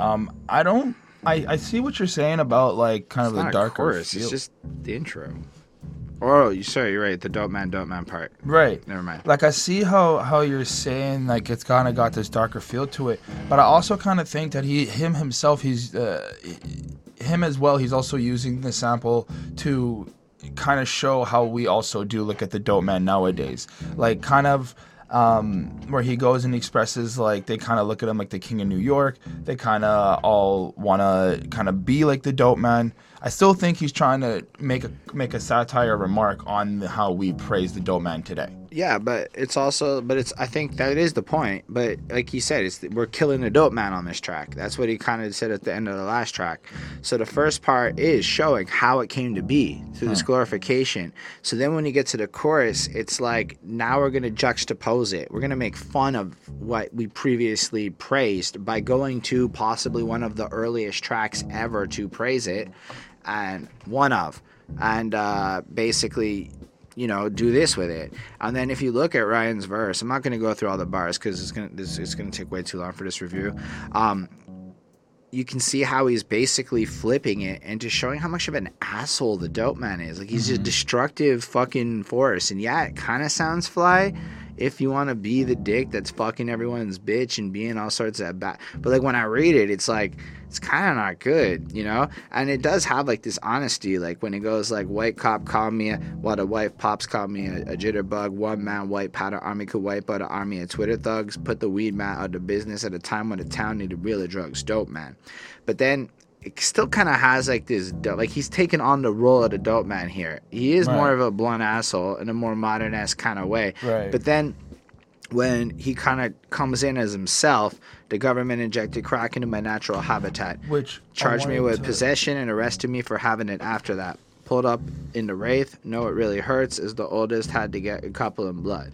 I see what you're saying about, like, kind of the darker feel. It's just the intro. Oh, you're right. The dope man part. Right. Never mind. Like, I see how you're saying, like, it's kind of got this darker feel to it. But I also kind of think that he's also using the sample to kind of show how we also do look at the dope man nowadays. Like, kind of... where he goes and expresses, like, they kind of look at him like the king of New York. They kind of all want to kind of be like the dope man. I still think he's trying to make a satire remark on how we praise the Dough Man today. Yeah, but it's also, I think that is the point. But like he said, we're killing the Dough Man on this track. That's what he kind of said at the end of the last track. So the first part is showing how it came to be through this glorification. So then when you get to the chorus, it's like, now we're going to juxtapose it. We're going to make fun of what we previously praised by going to possibly one of the earliest tracks ever to praise it, and basically, you know, do this with it. And then if you look at Ryan's verse, I'm not going to go through all the bars because it's gonna take way too long for this review. You can see how he's basically flipping it and just showing how much of an asshole the Dope Man is. Like, he's a destructive fucking force. And yeah, it kind of sounds fly if you want to be the dick that's fucking everyone's bitch and being all sorts of bad. But like, when I read it, it's like, it's kind of not good, you know? And it does have like this honesty, like when it goes like, white cop called me while the white pops called me a jitterbug, one man white powder army could wipe out an army of Twitter thugs, put the weed man out of business at a time when the town needed real drugs, Dope Man. But then it still kind of has like this, like he's taking on the role of the Dope Man here. He is more of a blunt asshole in a more modern-esque kind of way. Right. But then when he kind of comes in as himself, the government injected crack into my natural habitat, which charged me with possession and arrested me for having it after that. Pulled up in the Wraith. No, it really hurts, as the oldest had to get a couple in blood.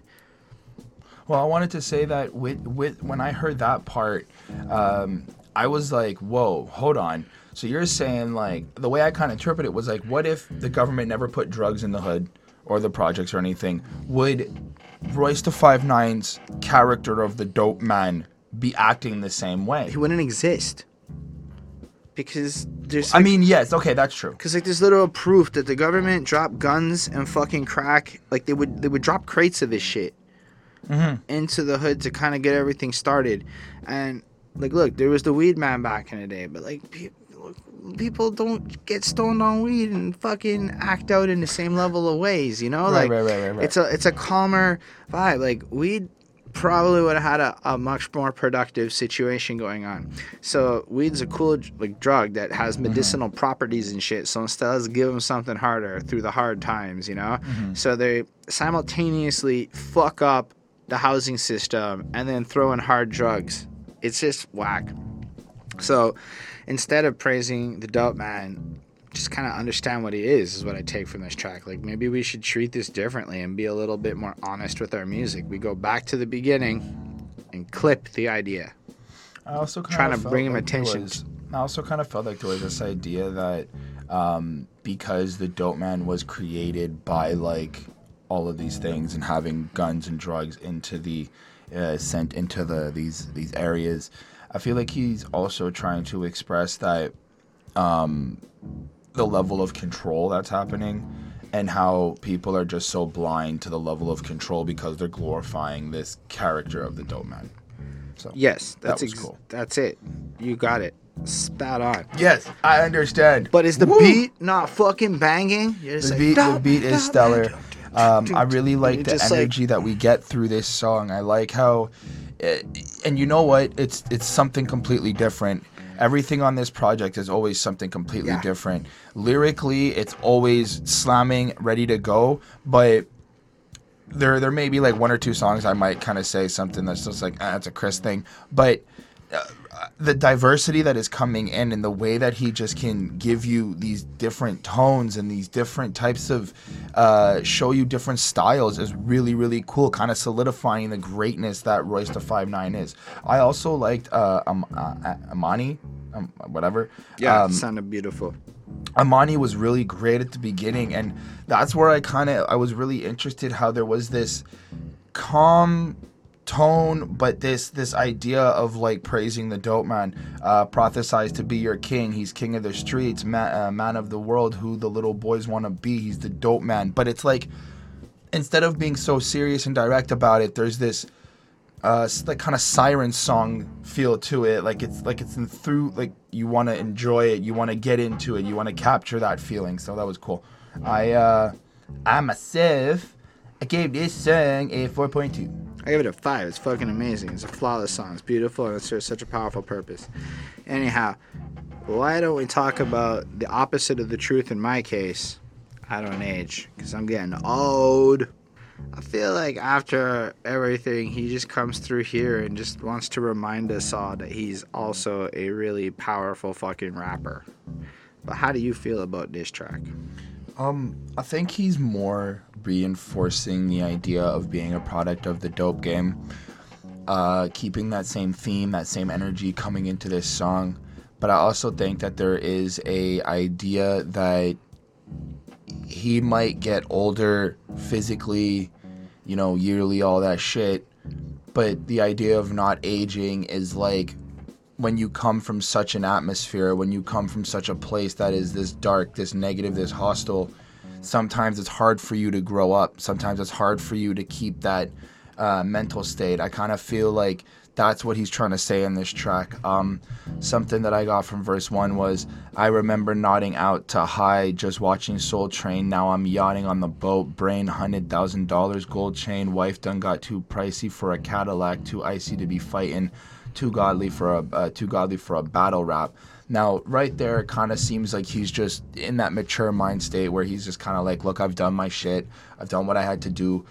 Well, I wanted to say that with when I heard that part, I was like, whoa, hold on. So you're saying, like, the way I kind of interpret it was like, what if the government never put drugs in the hood or the projects or anything? Would Royce the 5'9"'s character of the Dope Man be acting the same way? He wouldn't exist. Because there's... I mean, yes, okay, that's true. Because, like, there's literal proof that the government dropped guns and fucking crack. Like, they would drop crates of this shit into the hood to kind of get everything started. And... like, look, there was the weed man back in the day, but, like, people don't get stoned on weed and fucking act out in the same level of ways, you know? Right, like, right. It's a calmer vibe. Like, weed probably would have had a much more productive situation going on. So weed's a cool, like, drug that has medicinal properties and shit, so instead, let's give them something harder through the hard times, you know? So they simultaneously fuck up the housing system and then throw in hard drugs. It's just whack. So instead of praising the Dope Man, just kind of understand what he is what I take from this track. Like, maybe we should treat this differently and be a little bit more honest with our music. We go back to the beginning and clip the idea. I also kind trying of to bring him like attention. I also kind of felt like there was this idea that because the Dope Man was created by, like, all of these things and having guns and drugs into the... sent into these areas, I feel like he's also trying to express that the level of control that's happening and how people are just so blind to the level of control because they're glorifying this character of the Dope Man. So yes, that's cool. That's it. You got it. Spot on. Yes, I understand. But is the beat not fucking banging? The beat is stellar. I really like the energy that we get through this song. I like how, and you know what? It's something completely different. Everything on this project is always something completely different. Lyrically, it's always slamming, ready to go. But there may be like one or two songs I might kind of say something that's just like, that's a Chris thing. But the diversity that is coming in and the way that he just can give you these different tones and these different types of show you different styles is really, really cool, kind of solidifying the greatness that Royce the 5'9" is. I also liked Amani, whatever. Yeah, it sounded beautiful. Amani was really great at the beginning, and that's where I was really interested how there was this calm tone, but this idea of like praising the Dope Man, prophesied to be your king. He's king of the streets, man of the world, who the little boys want to be. He's the Dope Man. But it's like, instead of being so serious and direct about it, there's this like kind of siren song feel to it. Like you want to enjoy it, you want to get into it, you want to capture that feeling. So that was cool. I myself, I gave this song a 4.2. I give it a 5. It's fucking amazing. It's a flawless song. It's beautiful, and it serves such a powerful purpose. Anyhow, Why don't we talk about the opposite of the truth in my case? I don't age, because I'm getting old. I feel like after everything, he just comes through here and just wants to remind us all that he's also a really powerful fucking rapper. But how do you feel about this track? I think he's more reinforcing the idea of being a product of the dope game. Keeping that same theme, that same energy coming into this song. But I also think that there is a idea that he might get older physically, you know, yearly, all that shit. But the idea of not aging is like when you come from such an atmosphere, when you come from such a place that is this dark, this negative, this hostile, sometimes it's hard for you to grow up. Sometimes it's hard for you to keep that mental state. I kind of feel like that's what he's trying to say in this track. Something that I got from verse 1 was, I remember nodding out to high, just watching Soul Train. Now I'm yachting on the boat. Brain, $100,000 gold chain. Wife done got too pricey for a Cadillac. Too icy to be fighting. Too godly for a battle rap. Now, right there, it kind of seems like he's just in that mature mind state where he's just kind of like, look, I've done my shit. I've done what I had to do.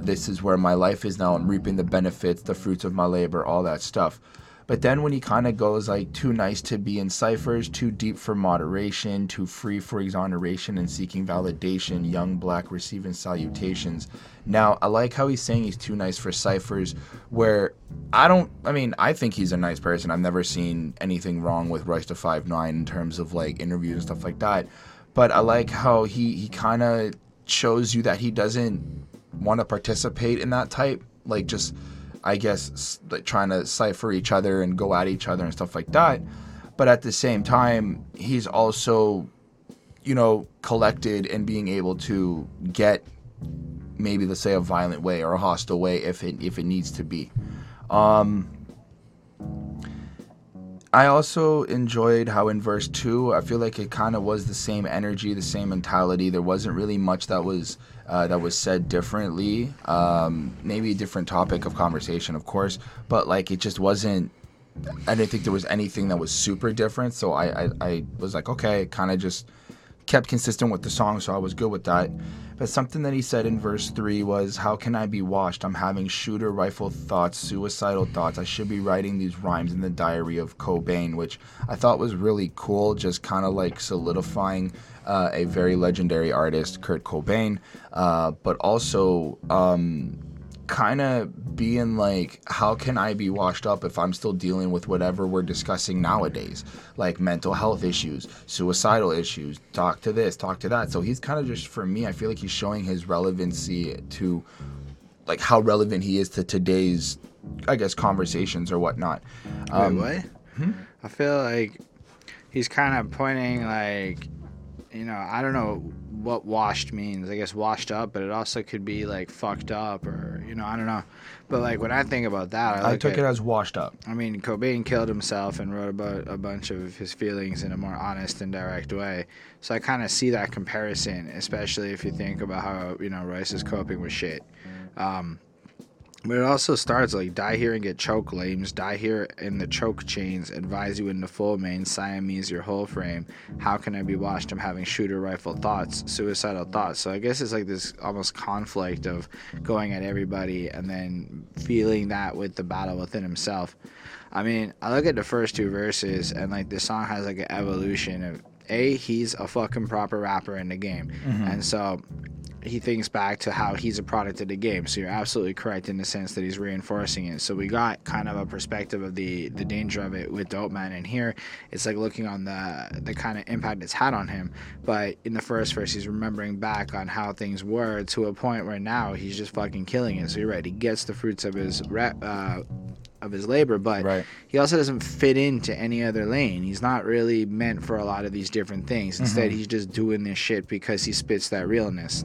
This is where my life is now. I'm reaping the benefits, the fruits of my labor, all that stuff. But then when he kind of goes like too nice to be in ciphers, too deep for moderation, too free for exoneration and seeking validation, young black receiving salutations. Now, I like how he's saying he's too nice for ciphers, where I think he's a nice person. I've never seen anything wrong with Royce da 5'9" in terms of like interviews and stuff like that. But I like how he kind of shows you that he doesn't want to participate in that type, like just... I guess like trying to cipher each other and go at each other and stuff like that. But at the same time, he's also, you know, collected and being able to get maybe, let's say, a violent way or a hostile way if it needs to be. I also enjoyed how in verse 2, I feel like it kind of was the same energy, the same mentality. There wasn't really much that was said differently, maybe a different topic of conversation, of course, but like it just wasn't, I didn't think there was anything that was super different, so I was like, okay, kind of just kept consistent with the song, so I was good with that. But something that he said in verse 3 was, how can I be washed? I'm having shooter rifle thoughts, suicidal thoughts. I should be writing these rhymes in the diary of Cobain, which I thought was really cool, just kind of like solidifying a very legendary artist, Kurt Cobain, but also kind of being like, how can I be washed up if I'm still dealing with whatever we're discussing nowadays, like mental health issues, suicidal issues, talk to this, talk to that. So he's kind of just, for me, I feel like he's showing his relevancy to like how relevant he is to today's, I guess, conversations or whatnot. Wait, what? I feel like he's kind of pointing like, you know, I don't know what washed means. I guess washed up, but it also could be like fucked up or, you know, I don't know. But like when I think about that, I took it as washed up. I mean, Cobain killed himself and wrote about a bunch of his feelings in a more honest and direct way. So I kind of see that comparison, especially if you think about how, you know, Royce is coping with shit. But it also starts like, die here and get choke lames, die here in the choke chains, advise you in the full main, Siamese your whole frame, how can I be washed, I'm having shooter rifle thoughts, suicidal thoughts. So I guess it's like this almost conflict of going at everybody and then feeling that with the battle within himself. I mean, I look at the first two verses and like the song has like an evolution of, A, he's a fucking proper rapper in the game. Mm-hmm. And so... he thinks back to how he's a product of the game. So you're absolutely correct in the sense that he's reinforcing it. So we got kind of a perspective of the danger of it with Dope Man in here. It's like looking on the kind of impact it's had on him. But in the first verse, he's remembering back on how things were to a point where now he's just fucking killing it. So you're right. He gets the fruits of his labor, but right. He also doesn't fit into any other lane. He's not really meant for a lot of these different things. Instead, he's just doing this shit because he spits that realness.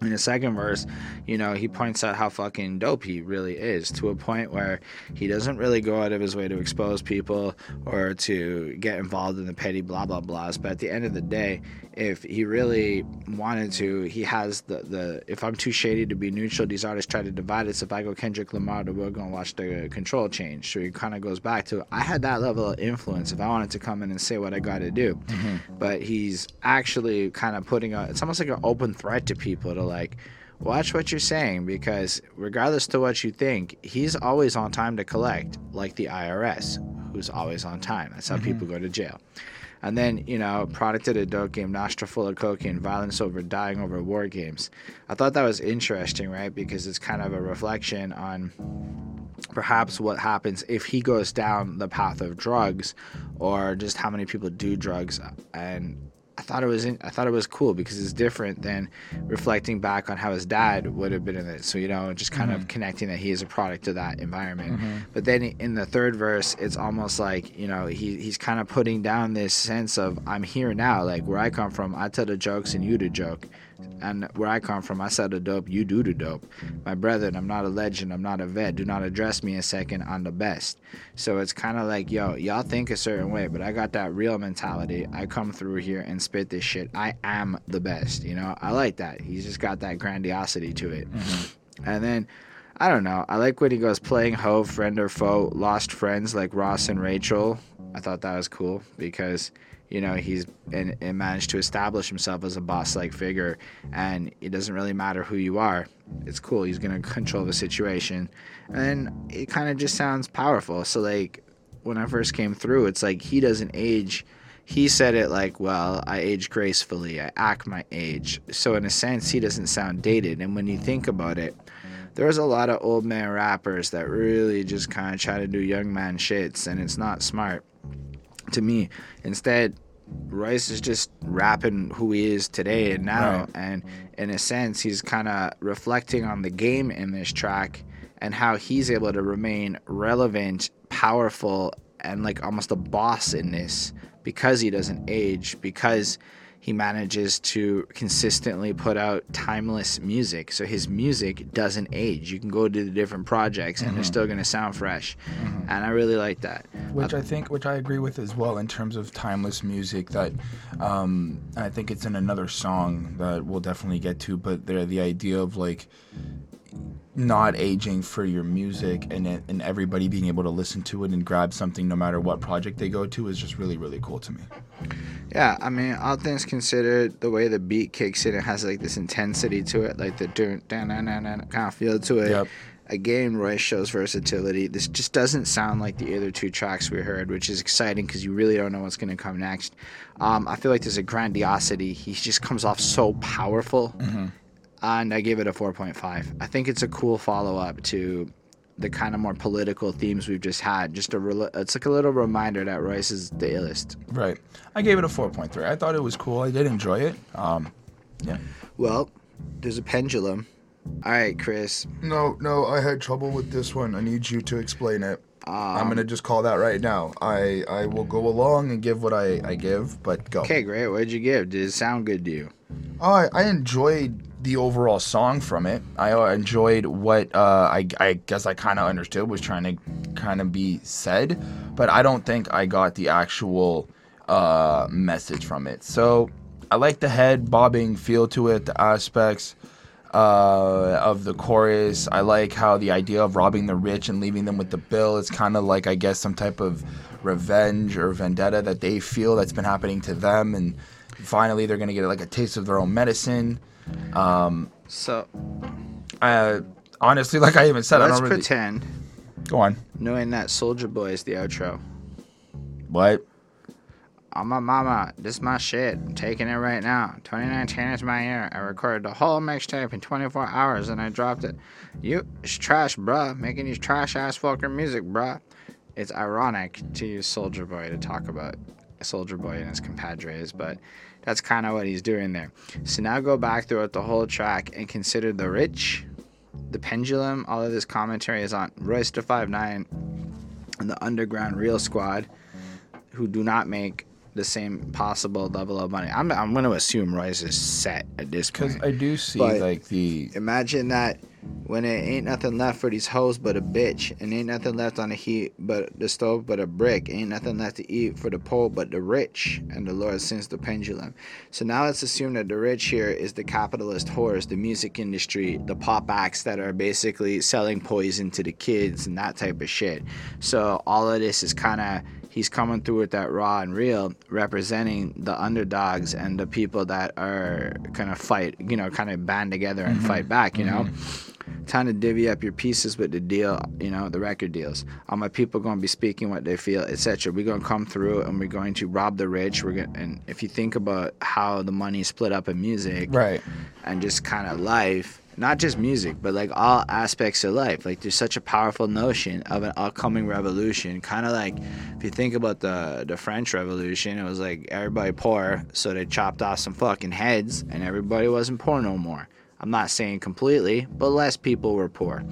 In the second verse, you know, he points out how fucking dope he really is to a point where he doesn't really go out of his way to expose people or to get involved in the petty blah, blah, blahs. But at the end of the day, if he really wanted to, he has the if I'm too shady to be neutral, these artists try to divide us. If I go Kendrick Lamar, the world gonna watch the control change. So he kind of goes back to, I had that level of influence if I wanted to come in and say what I got to do. Mm-hmm. But he's actually kind of putting a, it's almost like an open threat to people to like, watch what you're saying, because regardless to what you think, he's always on time to collect, like the IRS, who's always on time. That's how mm-hmm. people go to jail. And then, you know, product of the dope game, nostril full of cocaine, violence over dying over war games. I thought that was interesting, right? Because it's kind of a reflection on perhaps what happens if he goes down the path of drugs, or just how many people do drugs. And I thought it was cool, because it's different than reflecting back on how his dad would have been in it. So, you know, just kind mm-hmm. of connecting that he is a product of that environment. Mm-hmm. But then in the third verse, it's almost like, you know, he's kind of putting down this sense of, I'm here now. Like, where I come from, I tell the jokes and you the joke. And where I come from, I sell the dope, you do the dope. My brethren, I'm not a legend, I'm not a vet. Do not address me a second, I'm the best. So it's kind of like, yo, y'all think a certain way, but I got that real mentality. I come through here and spit this shit. I am the best, you know? I like that. He's just got that grandiosity to it. Mm-hmm. And then, I don't know. I like when he goes playing ho, friend or foe, lost friends like Ross and Rachel. I thought that was cool, because... you know, he's and managed to establish himself as a boss-like figure, and it doesn't really matter who you are. It's cool. He's going to control the situation, and it kind of just sounds powerful. So, like, when I first came through, it's like he doesn't age. He said it like, well, I age gracefully. I act my age. So, in a sense, he doesn't sound dated. And when you think about it, there's a lot of old man rappers that really just kind of try to do young man shits, and it's not smart. To me, instead, Royce is just rapping who he is today and now, right. And in a sense, he's kind of reflecting on the game in this track and how he's able to remain relevant, powerful, and like almost a boss in this, because he doesn't age, because he manages to consistently put out timeless music. So his music doesn't age. You can go to the different projects and mm-hmm. they're still going to sound fresh. Mm-hmm. And I really like that. Which I agree with as well, in terms of timeless music, that I think it's in another song that we'll definitely get to, but the idea of like not aging for your music, and everybody being able to listen to it and grab something no matter what project they go to, is just really, really cool to me. Yeah, I mean, all things considered, the way the beat kicks in, it has like this intensity to it, like the kind of feel to it. Yep. Again, Royce shows versatility. This just doesn't sound like the other two tracks we heard, which is exciting, because you really don't know what's going to come next. I feel like there's a grandiosity. He just comes off so powerful. Mm-hmm. And I gave it a 4.5. I think it's a cool follow-up to the kind of more political themes we've just had. It's like a little reminder that Royce is the illest. Right. I gave it a 4.3. I thought it was cool. I did enjoy it. Yeah. Well, there's a pendulum. All right, Chris. No, I had trouble with this one. I need you to explain it. I'm going to just call that right now. I will go along and give what I give, but go. Okay, great. What did you give? Did it sound good to you? I enjoyed the overall song from it. I enjoyed what I guess I kind of understood was trying to kind of be said, but I don't think I got the actual message from it. So I like the head bobbing feel to it, the aspects of the chorus. I like how the idea of robbing the rich and leaving them with the bill is kind of like, I guess, some type of revenge or vendetta that they feel that's been happening to them, and finally they're going to get like a taste of their own medicine. Honestly, like I even said, I don't really... Let's pretend... Go on. Knowing that Soulja Boy is the outro. What? I'm a mama. This is my shit. I'm taking it right now. 2019 is my year. I recorded the whole mixtape in 24 hours and I dropped it. It's trash, bruh. Making these trash-ass fucking music, bruh. It's ironic to use Soulja Boy to talk about Soulja Boy and his compadres, but... that's kind of what he's doing there. So now go back throughout the whole track and consider the rich, the pendulum. All of this commentary is on Royce da 5'9" and the underground real squad, who do not make the same possible level of money. I'm going to assume Royce is set at this point. Because I do see, like, the... Imagine that When it ain't nothing left for these hoes but a bitch, and ain't nothing left on the heat but the stove but a brick, ain't nothing left to eat for the poor but the rich, and the Lord sends the pendulum. So now let's assume that the rich here is the capitalist whores, the music industry, the pop acts that are basically selling poison to the kids and that type of shit. So all of this is kind of, he's coming through with that raw and real, representing the underdogs and the people that are gonna fight, you know, kind of band together and fight back, you know? Time to divvy up your pieces with the deal, you know, the record deals. All my people gonna be speaking what they feel, etc. We're gonna come through and we're going to rob the rich. And if you think about how the money is split up in music, right, and just kind of life, not just music, but like all aspects of life. Like there's such a powerful notion of an upcoming revolution. Kind of like if you think about the French Revolution, it was like everybody poor, so they chopped off some fucking heads, and everybody wasn't poor no more. I'm not saying completely, but less people were poor.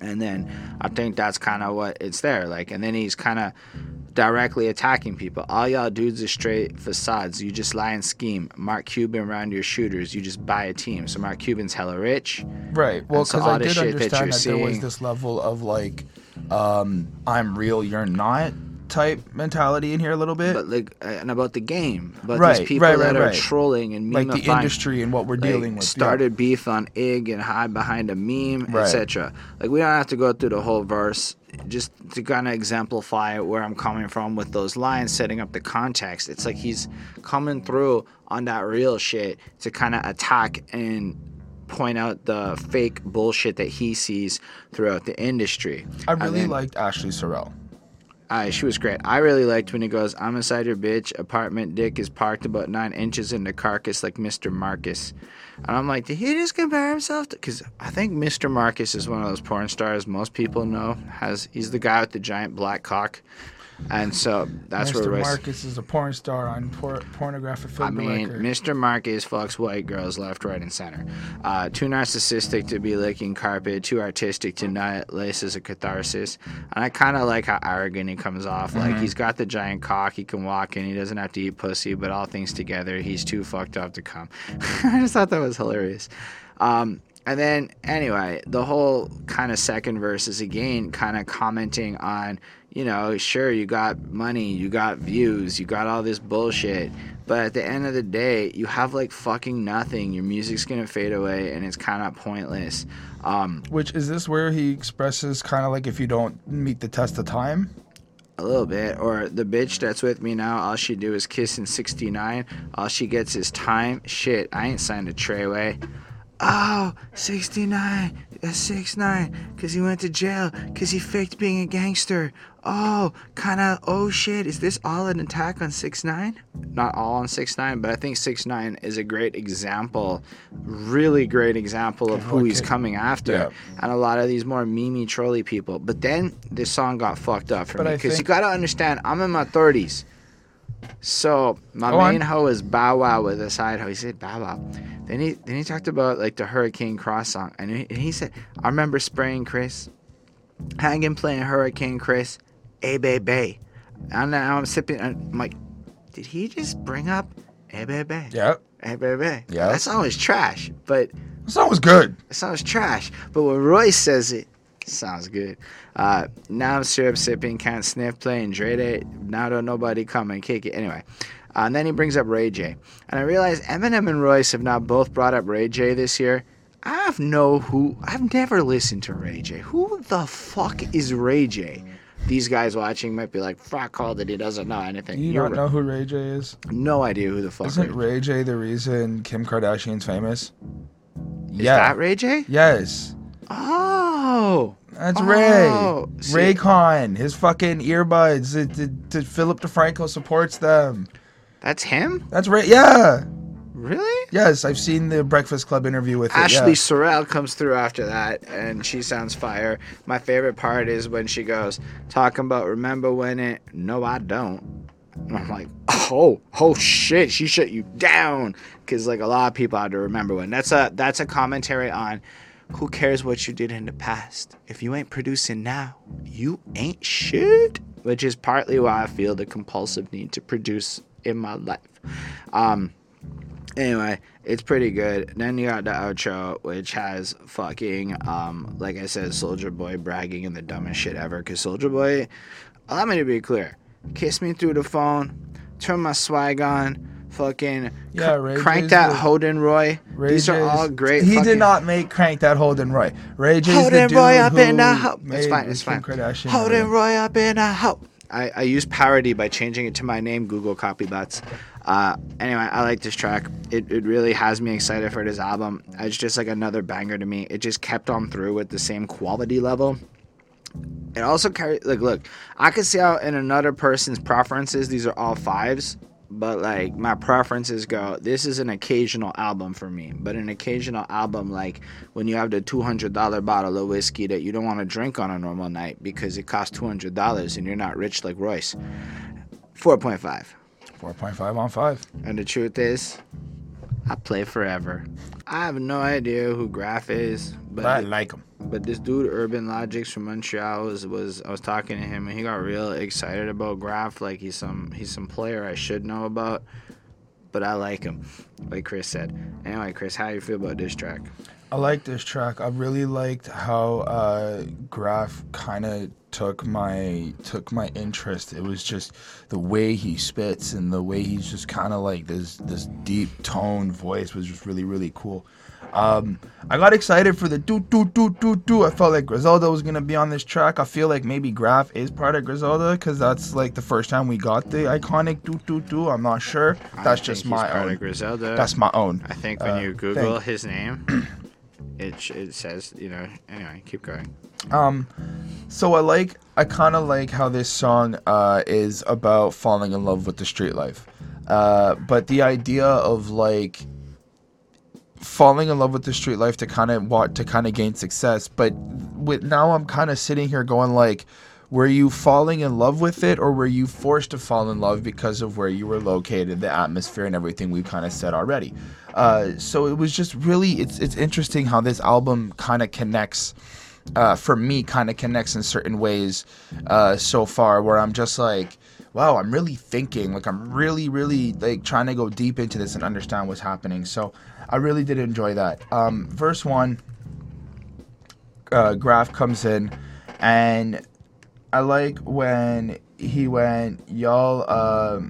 And then I think that's kind of what it's there. Like, and then he's kind of directly attacking people. All y'all dudes are straight facades. You just lie and scheme. Mark Cuban around your shooters. You just buy a team. So Mark Cuban's hella rich. Right. Well, because so I did understand that there was this level of like, I'm real, you're not type mentality in here a little bit, but like and about the game, but right, these people that are trolling and like the industry and what we're like dealing with started beef on IG and hide behind a meme, etc. Like we don't have to go through the whole verse, just to kind of exemplify where I'm coming from with those lines, setting up the context. It's like he's coming through on that real shit to kind of attack and point out the fake bullshit that he sees throughout the industry. I really liked Ashley Sorrell. She was great. I really liked when he goes, I'm inside your bitch apartment. Dick is parked about 9 inches in the carcass like Mr. Marcus. And I'm like, did he just compare himself to? Because I think Mr. Marcus is one of those porn stars most people know. He's the guy with the giant black cock. And so that's where Mr. Marcus is a porn star on pornographic film. I mean, record. Mr. Marcus fucks white girls left, right, and center. Too narcissistic to be licking carpet. Too artistic to not laces a catharsis. And I kind of like how arrogant he comes off. Like he's got the giant cock. He can walk in. He doesn't have to eat pussy. But all things together, he's too fucked up to come. I just thought that was hilarious. And then anyway, the whole kind of second verse is again kind of commenting on, you know, sure, you got money, you got views, you got all this bullshit, but at the end of the day, you have like fucking nothing. Your music's gonna fade away, and it's kind of pointless. Which is this where he expresses kind of like if you don't meet the test of time? A little bit. Or the bitch that's with me now, all she do is kiss in 69. All she gets is time. Shit, I ain't signed a Treyway. Oh, 69, that's 69, because he went to jail, because he faked being a gangster. Oh, kind of, oh shit, is this all an attack on 6ix9ine? Not all on 6ix9ine, but I think 6ix9ine is a great example, really great example of who he's coming after. Yeah. And a lot of these more meme-y, trolly people. But then this song got fucked up for me, because you got to understand, I'm in my 30s. So my main hoe is Bow Wow with a side hoe. He said Bow Wow. Then he talked about like the Hurricane Cross song, and he said, I remember spraying Chris, hanging playing Hurricane Chris, a baby. And now I'm sipping. I'm like, did he just bring up a baby? Yep. A baby. Yeah. That song was trash, but that song was good. That song was trash, but when Roy says it. Sounds good. Now I'm syrup sipping, can't sniff, playing Dre Day. Now don't nobody come and kick it. Anyway, and then he brings up Ray J. And I realized Eminem and Royce have now both brought up Ray J this year. I've never listened to Ray J. Who the fuck is Ray J? These guys watching might be like, fuck all that he doesn't know anything. You don't know who Ray J is? No idea who the fuck is. Isn't Ray J the reason Kim Kardashian's famous? Is that Ray J? Yes. Oh, that's Ray. Raycon, his fucking earbuds. Philip DeFranco supports them. That's him. That's Ray. Yeah. Really? Yes, I've seen the Breakfast Club interview with Ashley Sorrell comes through after that, and she sounds fire. My favorite part is when she goes talking about remember when it. No, I don't. And I'm like, oh shit, she shut you down because like a lot of people had to remember when. That's a commentary on. Who cares what you did in the past? If you ain't producing now, you ain't shit. Which is partly why I feel the compulsive need to produce in my life. Anyway, it's pretty good. Then you got the outro, which has fucking, like I said, Soulja Boy bragging and the dumbest shit ever. Because Soulja Boy, allow me to be clear, kiss me through the phone, turn my swag on, fucking Crank J's That Holdenroy. These J's are all great. He did not make Crank That Holdenroy. Ray J's Holdenroy, the dude up in the house. It's fine, it's fine. Holdenroy up in the house. I use parody by changing it to my name, Google copybots. Anyway, I like this track. It really has me excited for this album. It's just like another banger to me. It just kept on through with the same quality level. It also carried, like, look, I could see how in another person's preferences, these are all fives. But, like, my preferences go, this is an occasional album for me. But an occasional album, like, when you have the $200 bottle of whiskey that you don't want to drink on a normal night because it costs $200 and you're not rich like Royce. 4.5. 4.5 on 5. And the truth is, I play forever. I have no idea who Graf is. But I like him. But this dude, Urban Logix from Montreal, was I was talking to him and he got real excited about Graf. Like he's some player I should know about, but I like him, like Chris said. Anyway, Chris, how you feel about this track? I like this track. I really liked how Graf kind of took my interest. It was just the way he spits and the way he's just kind of like this deep toned voice was just really, really cool. I got excited for the do. I felt like Griselda was going to be on this track. I feel like maybe Graf is part of Griselda because that's like the first time we got the iconic do. I'm not sure. That's just my own. Part of Griselda. That's my own. I think when you Google his name, it says, you know, anyway, keep going. So I kind of like how this song is about falling in love with the street life. But the idea of like falling in love with the street life to kind of gain success, but with now I'm kind of sitting here going like, were you falling in love with it or were you forced to fall in love because of where you were located, the atmosphere and everything we've kind of said already? So it was just really, it's interesting how this album kind of connects, for me, kind of connects in certain ways so far where I'm just like, wow, I'm really thinking, like I'm really, really like trying to go deep into this and understand what's happening. So I really did enjoy that. Verse 1, Graf comes in, and I like when he went, y'all,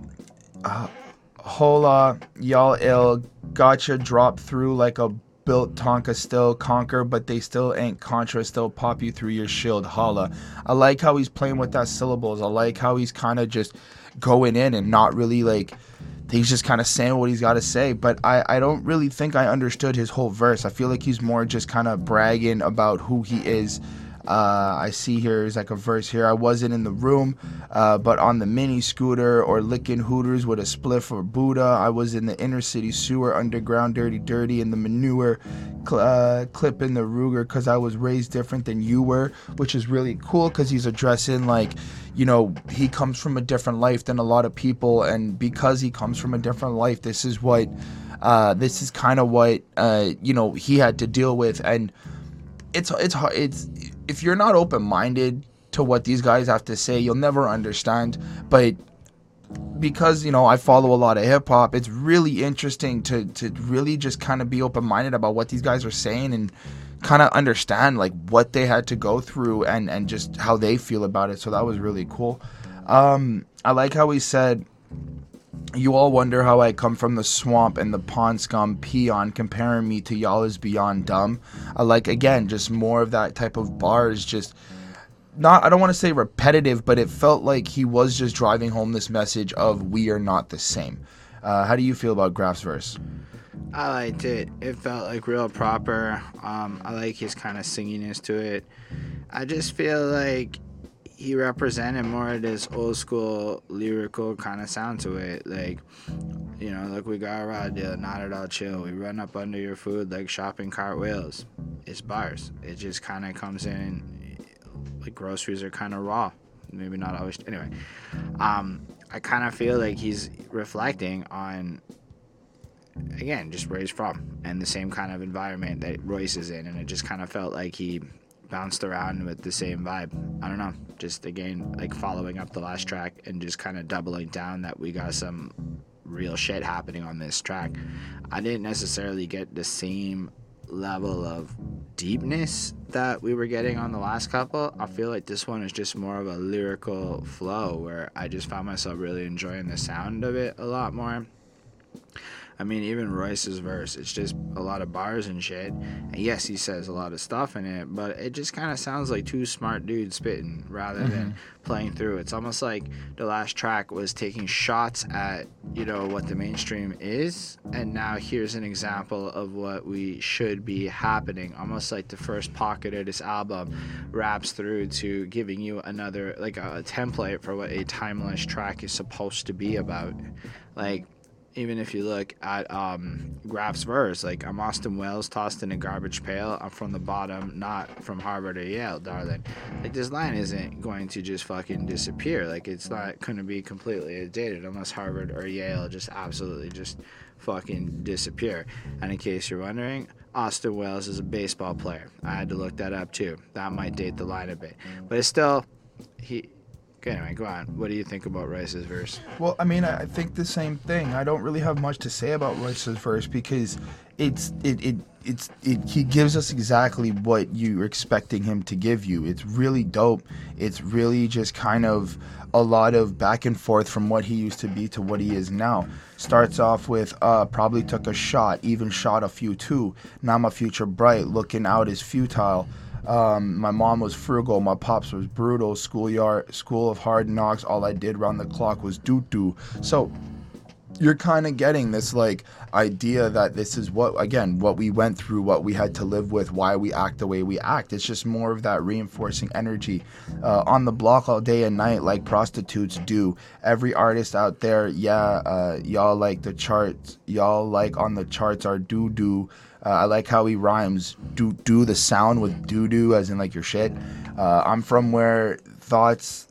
hola, y'all ill, gotcha, drop through like a built Tonka, still conquer, but they still ain't Contra, still pop you through your shield, holla. I like how he's playing with that syllables. I like how he's kind of just going in and not really like... He's just kind of saying what he's got to say, but I don't really think I understood his whole verse. I feel like he's more just kind of bragging about who he is. I see here is like a verse here. I wasn't in the room, but on the mini scooter or licking hooters with a spliff or Buddha. I was in the inner city sewer, underground, dirty in the manure, clipping the Ruger because I was raised different than you were, which is really cool because he's addressing like, you know, he comes from a different life than a lot of people. And because he comes from a different life, this is kind of what you know, he had to deal with. And it's hard. It's, if you're not open-minded to what these guys have to say, you'll never understand. But because, you know, I follow a lot of hip-hop, it's really interesting to really just kind of be open-minded about what these guys are saying and kind of understand, like, what they had to go through and just how they feel about it. So that was really cool. I like how he said, you all wonder how I come from the swamp and the pond scum peon, comparing me to y'all is beyond dumb. I like, again, just more of that type of bars, just not, I don't want to say repetitive, but it felt like he was just driving home this message of we are not the same. How do you feel about Graf's verse? I liked it. It felt like real proper. I like his kind of singiness to it. I just feel like he represented more of this old school lyrical kind of sound to it. Like, you know, look, we got a raw deal, not at all chill. We run up under your food like shopping cart wheels. It's bars. It just kind of comes in like groceries are kind of raw. Maybe not always. Anyway, I kind of feel like he's reflecting on, again, just where he's from and the same kind of environment that Royce is in. And it just kind of felt like he bounced around with the same vibe. I don't know, just again, like following up the last track and just kind of doubling down that we got some real shit happening on this track. I didn't necessarily get the same level of deepness that we were getting on the last couple. I feel like this one is just more of a lyrical flow where I just found myself really enjoying the sound of it a lot more. I mean, even Royce's verse, it's just a lot of bars and shit, and yes, he says a lot of stuff in it, but it just kind of sounds like two smart dudes spitting rather than playing through. It's almost like the last track was taking shots at, you know, what the mainstream is, and now here's an example of what we should be happening. Almost like the first pocket of this album wraps through to giving you another, like, a template for what a timeless track is supposed to be about. Like, even if you look at Graf's verse, like, I'm Austin Wells tossed in a garbage pail. I'm from the bottom, not from Harvard or Yale, darling. Like, this line isn't going to just fucking disappear. Like, it's not going to be completely dated unless Harvard or Yale just absolutely just fucking disappear. And in case you're wondering, Austin Wells is a baseball player. I had to look that up too. That might date the line a bit. But it's still... Okay, anyway, go on. What do you think about Royce's verse? Well, I mean, I think the same thing. I don't really have much to say about Royce's verse because he gives us exactly what you're expecting him to give you. It's really dope. It's really just kind of a lot of back and forth from what he used to be to what he is now. Starts off with probably took a shot, even shot a few too. Now my future bright, looking out is futile. My mom was frugal, my pops was brutal, school of hard knocks, all I did round the clock was doo-doo. So you're kind of getting this, like, idea that this is what we went through, what we had to live with, why we act the way we act. It's just more of that reinforcing energy. On the block all day and night like prostitutes do. Every artist out there, y'all like the charts, y'all like on the charts are doo-doo. I like how he rhymes do the sound with doo-doo as in like your shit. I'm from where thoughts'll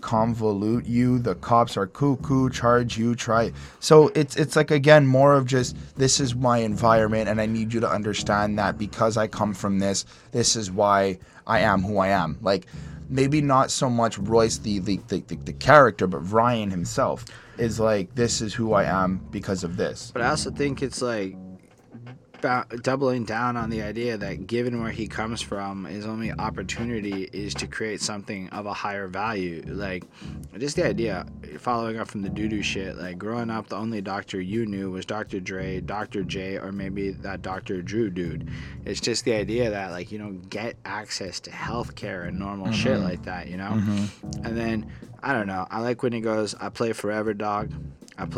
convolute you. The cops are cuckoo, charge you, try. So it's like, again, more of just, this is my environment and I need you to understand that because I come from this, this is why I am who I am. Like, maybe not so much Royce the character, but Ryan himself is like, this is who I am because of this. But I also think it's like doubling down on the idea that given where he comes from, his only opportunity is to create something of a higher value. Like, just the idea, following up from the doo-doo shit, like, growing up the only doctor you knew was Dr. Dre, Dr. J, or maybe that Dr. Drew dude. It's just the idea that, like, you don't get access to healthcare and normal shit like that, you know? And then, I don't know, I like when he goes, I play forever, dog. As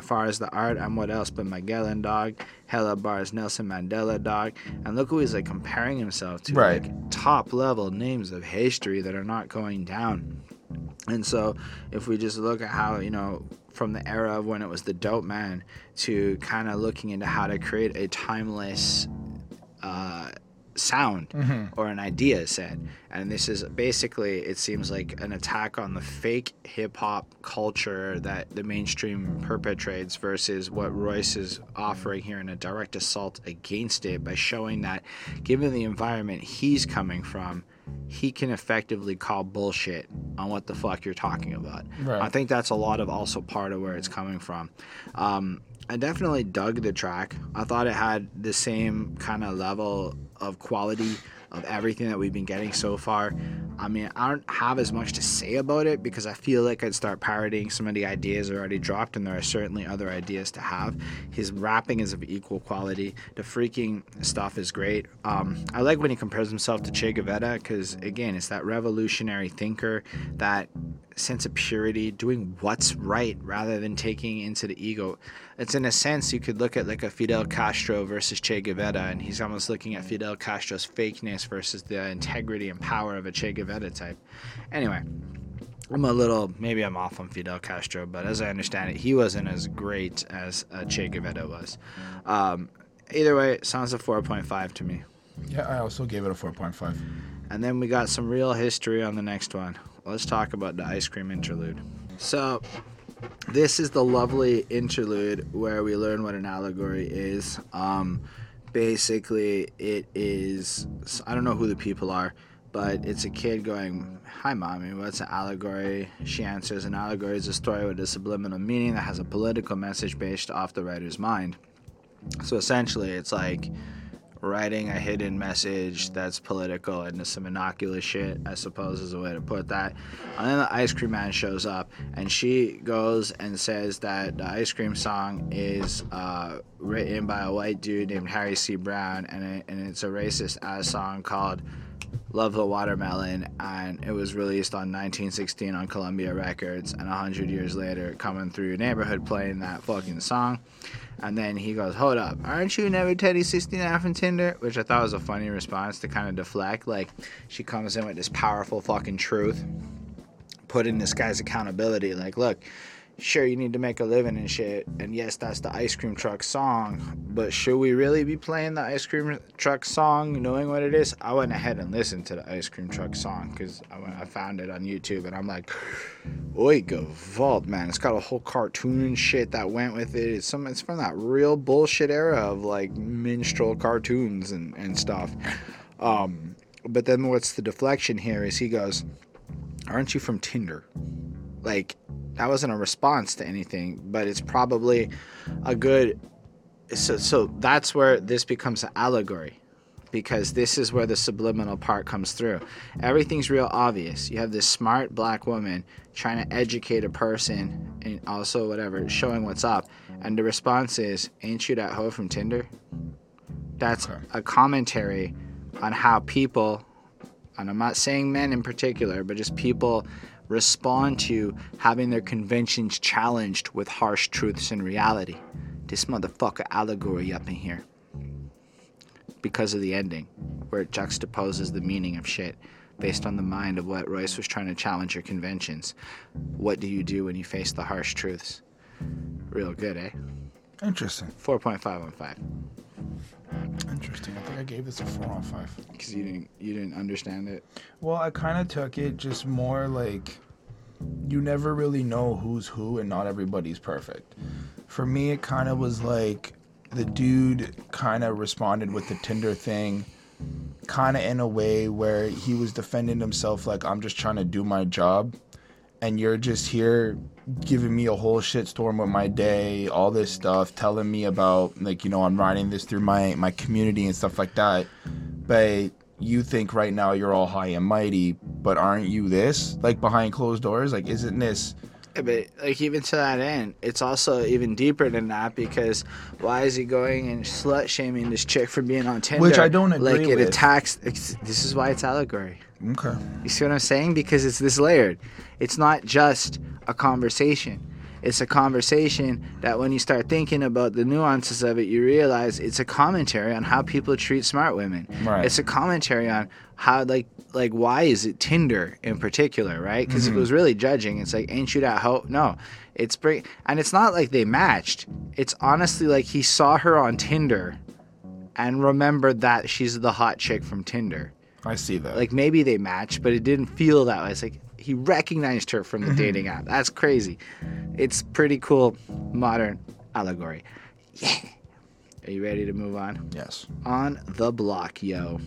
far as the art, I'm what else but Magellan, dog. Hella bars, Nelson Mandela, dog. And look who he's, like, comparing himself to. Right. Like, top-level names of history that are not going down. And so if we just look at how, you know, from the era of when it was the dope man to kind of looking into how to create a timeless sound or an idea set, and this is basically, it seems like, an attack on the fake hip-hop culture that the mainstream perpetrates versus what Royce is offering here in a direct assault against it by showing that given the environment he's coming from, he can effectively call bullshit on what the fuck you're talking about. Right. I think that's a lot of also part of where it's coming from. I definitely dug the track. I thought it had the same kind of level of quality of everything that we've been getting so far. I mean, I don't have as much to say about it because I feel like I'd start parodying some of the ideas already dropped, and there are certainly other ideas to have. His rapping is of equal quality. The freaking stuff is great. I like when he compares himself to Che Guevara because, again, it's that revolutionary thinker, that sense of purity, doing what's right rather than taking into the ego. It's, in a sense, you could look at like a Fidel Castro versus Che Guevara, and he's almost looking at Fidel Castro's fakeness versus the integrity and power of a Che Guevara type. Anyway, maybe I'm off on Fidel Castro, but as I understand it, he wasn't as great as Che Guevara was. Either way, it sounds a 4.5 to me. Yeah, I also gave it a 4.5. And then we got some real history on the next one. Let's talk about the ice cream interlude. So this is the lovely interlude where we learn what an allegory is. Basically, it is, I don't know who the people are, but it's a kid going, "Hi, mommy, what's an allegory?" She answers, "An allegory is a story with a subliminal meaning that has a political message based off the writer's mind." So essentially, it's like writing a hidden message that's political and some innocuous shit, I suppose, is a way to put that. And then the ice cream man shows up, and she goes and says that the ice cream song is written by a white dude named Harry C. Brown, and it's a racist ass song called "Love the Watermelon," and it was released on 1916 on Columbia Records, and 100 years later coming through your neighborhood playing that fucking song. And then he goes, "Hold up, aren't you never Teddy69 from Tinder?" Which I thought was a funny response to kind of deflect. Like, she comes in with this powerful fucking truth, put in this guy's accountability. Like, look, sure, you need to make a living and shit, and yes, that's the ice cream truck song, but should we really be playing the ice cream truck song knowing what it is? I went ahead and listened to the ice cream truck song because I found it on YouTube, and I'm like, oi, gavalt, man, it's got a whole cartoon and shit that went with it. It's from that real bullshit era of like minstrel cartoons and stuff. But then what's the deflection here is he goes, "Aren't you from Tinder?" Like, that wasn't a response to anything, but it's probably a good... So that's where this becomes an allegory, because this is where the subliminal part comes through. Everything's real obvious. You have this smart black woman trying to educate a person and also whatever, showing what's up. And the response is, "Ain't you that hoe from Tinder?" That's a commentary on how people, and I'm not saying men in particular, but just people... respond to having their conventions challenged with harsh truths and reality. This motherfucker allegory up in here because of the ending, where it juxtaposes the meaning of shit based on the mind of what Royce was trying to challenge your conventions. What do you do when you face the harsh truths? Real good, eh? Interesting. 4.5 on 5. Interesting. I think I gave this a 4 on 5. Because you didn't understand it. Well, I kind of took it just more like you never really know who's who, and not everybody's perfect. For me, it kind of was like the dude kind of responded with the Tinder thing, kind of in a way where he was defending himself, like, "I'm just trying to do my job, and you're just here giving me a whole shitstorm with my day, all this stuff, telling me about, like, you know, I'm riding this through my community and stuff like that. But you think right now you're all high and mighty, but aren't you this? Like, behind closed doors, like, isn't this..." But, like, even to that end, it's also even deeper than that, because why is he going and slut-shaming this chick for being on Tinder? Which I don't agree with. Like, it attacks... This is why it's allegory. Okay. You see what I'm saying? Because it's this layered. It's not just a conversation. It's a conversation that when you start thinking about the nuances of it, you realize it's a commentary on how people treat smart women. Right. It's a commentary on how, like why is it Tinder in particular, right? Because If it was really judging, it's like, "Ain't you that hoe?" No. And it's not like they matched. It's honestly like he saw her on Tinder and remembered that she's the hot chick from Tinder. I see that. Like, maybe they matched, but it didn't feel that way. It's like he recognized her from the dating app. That's crazy. It's pretty cool modern allegory. Yeah. Are you ready to move on? Yes. On the block, yo.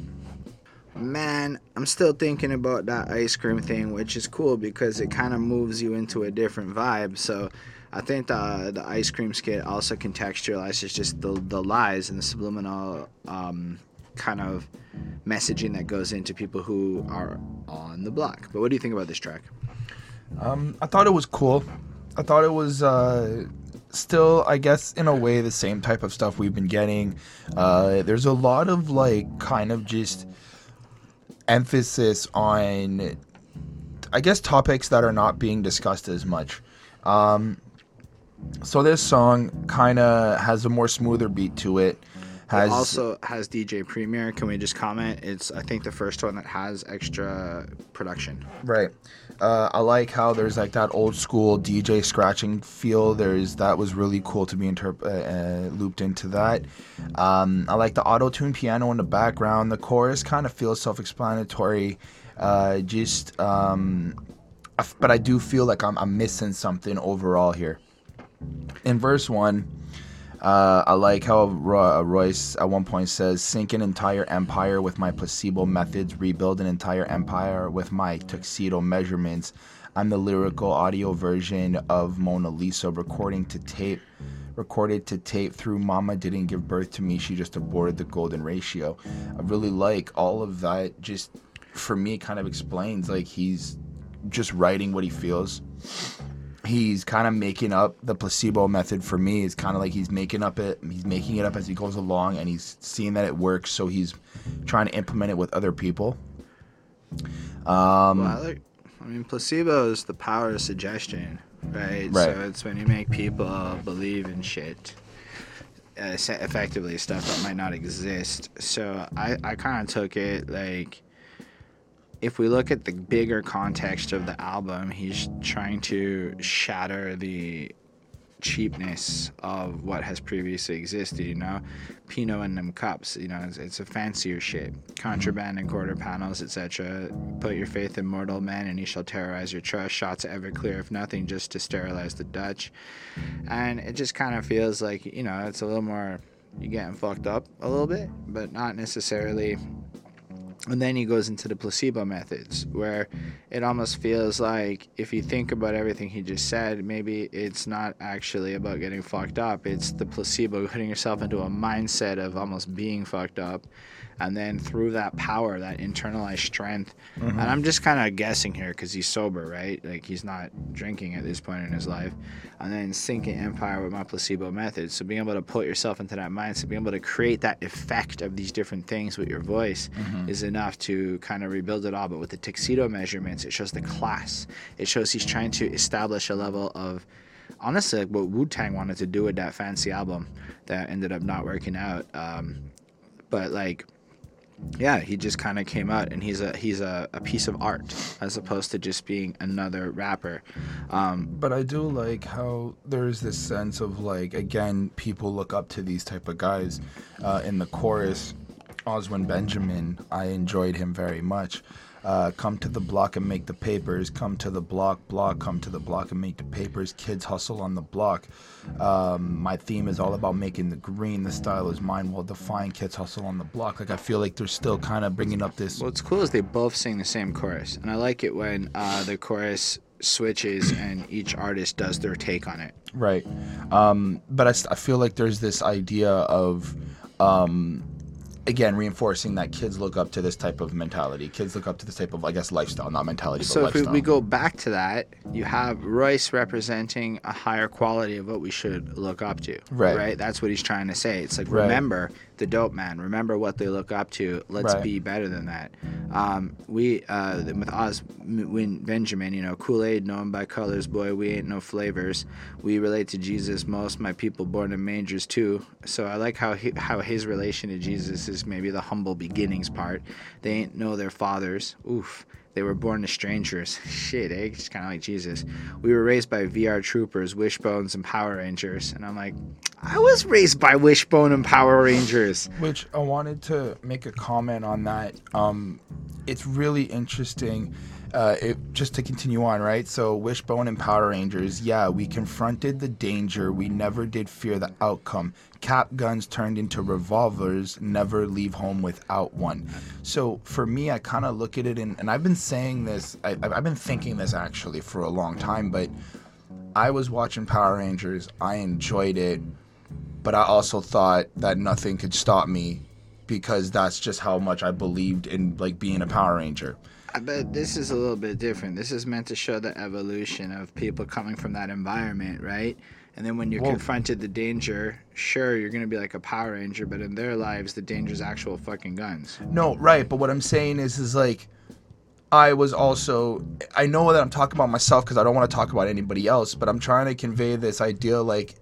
Man, I'm still thinking about that ice cream thing, which is cool because it kind of moves you into a different vibe. So I think the ice cream skit also contextualizes just the lies and the subliminal kind of messaging that goes into people who are on the block. But what do you think about this track? I thought it was cool. I thought it was still, I guess, in a way, the same type of stuff we've been getting. There's a lot of, like, kind of just emphasis on, I guess, topics that are not being discussed as much. So this song kind of has a more smoother beat to it. It also has DJ Premier. Can we just comment? It's, I think, the first one that has extra production. Right. I like how there's, like, that old school DJ scratching feel. That was really cool to be looped into that. I like the auto-tuned piano in the background. The chorus kind of feels self-explanatory. But I do feel like I'm missing something overall here. In verse 1... I like how Royce at one point says, sink an entire empire with my placebo methods, rebuild an entire empire with my tuxedo measurements. I'm the lyrical audio version of Mona Lisa, recorded to tape through Mama didn't give birth to me, she just aborted the golden ratio. I really like all of that. Just for me, it kind of explains, like, he's just writing what he feels. He's kind of making up the placebo method. For me, it's kind of like he's making it up as he goes along, and he's seeing that it works, so he's trying to implement it with other people. Placebo is the power of suggestion, right? So it's when you make people believe in shit, effectively stuff that might not exist. So I kind of took it like, if we look at the bigger context of the album, he's trying to shatter the cheapness of what has previously existed, you know? Pinot in them cups, you know, it's a fancier shit. Contraband and quarter panels, etc. Put your faith in mortal man and he shall terrorize your trust. Shots ever clear, if nothing, just to sterilize the Dutch. And it just kind of feels like, you know, it's a little more, you're getting fucked up a little bit, but not necessarily. And then he goes into the placebo methods, where it almost feels like, if you think about everything he just said, maybe it's not actually about getting fucked up. It's the placebo, putting yourself into a mindset of almost being fucked up. And then through that power, that internalized strength. Mm-hmm. And I'm just kind of guessing here because he's sober, right? Like, he's not drinking at this point in his life. And then sink an empire with my placebo method. So being able to put yourself into that mindset, being able to create that effect of these different things with your voice is enough to kind of rebuild it all. But with the tuxedo measurements, it shows the class. It shows he's trying to establish a level of, honestly, like what Wu-Tang wanted to do with that fancy album that ended up not working out. Yeah, he just kind of came out, and he's a piece of art as opposed to just being another rapper. But I do like how there's this sense of, like, again, people look up to these type of guys. In the chorus, Oswin Benjamin, I enjoyed him very much. Come to the block and make the papers. Come to the block. Come to the block and make the papers. Kids hustle on the block. My theme is all about making the green. The style is mine, well defined. Kids hustle on the block. Like, I feel like they're still kind of bringing up this. What's cool is they both sing the same chorus, and I like it when the chorus switches and each artist does their take on it. Right, but I feel like there's this idea of. Again, reinforcing that kids look up to this type of mentality. Kids look up to this type of, I guess, lifestyle, not mentality, but lifestyle. So if we go back to that, you have Royce representing a higher quality of what we should look up to. Right? That's what he's trying to say. It's like, remember the dope man. Remember what they look up to. Let's be better than that. With Oswin Benjamin, you know, Kool-Aid known by colors, boy, we ain't no flavors. We relate to Jesus most, my people born in mangers too. So I like how his relation to Jesus is maybe the humble beginnings part. They ain't know their fathers. Oof. They were born to strangers. Shit, eh? Just kind of like Jesus. We were raised by VR troopers, Wishbones, and Power Rangers. And I'm like, I was raised by Wishbone and Power Rangers. Which I wanted to make a comment on that. It's really interesting. Just to continue on, right? So Wishbone and Power Rangers, yeah, we confronted the danger. We never did fear the outcome. Cap guns turned into revolvers. Never leave home without one. So for me, I kind of look at it, and I've been saying this. I've been thinking this actually for a long time, but I was watching Power Rangers. I enjoyed it, but I also thought that nothing could stop me because that's just how much I believed in, like, being a Power Ranger. But this is a little bit different. This is meant to show the evolution of people coming from that environment, right? And then when you're confronted the danger, sure, you're going to be like a Power Ranger, but in their lives, the danger's actual fucking guns. No, right, but what I'm saying is like, I was also, I know that I'm talking about myself because I don't want to talk about anybody else, but I'm trying to convey this idea, like,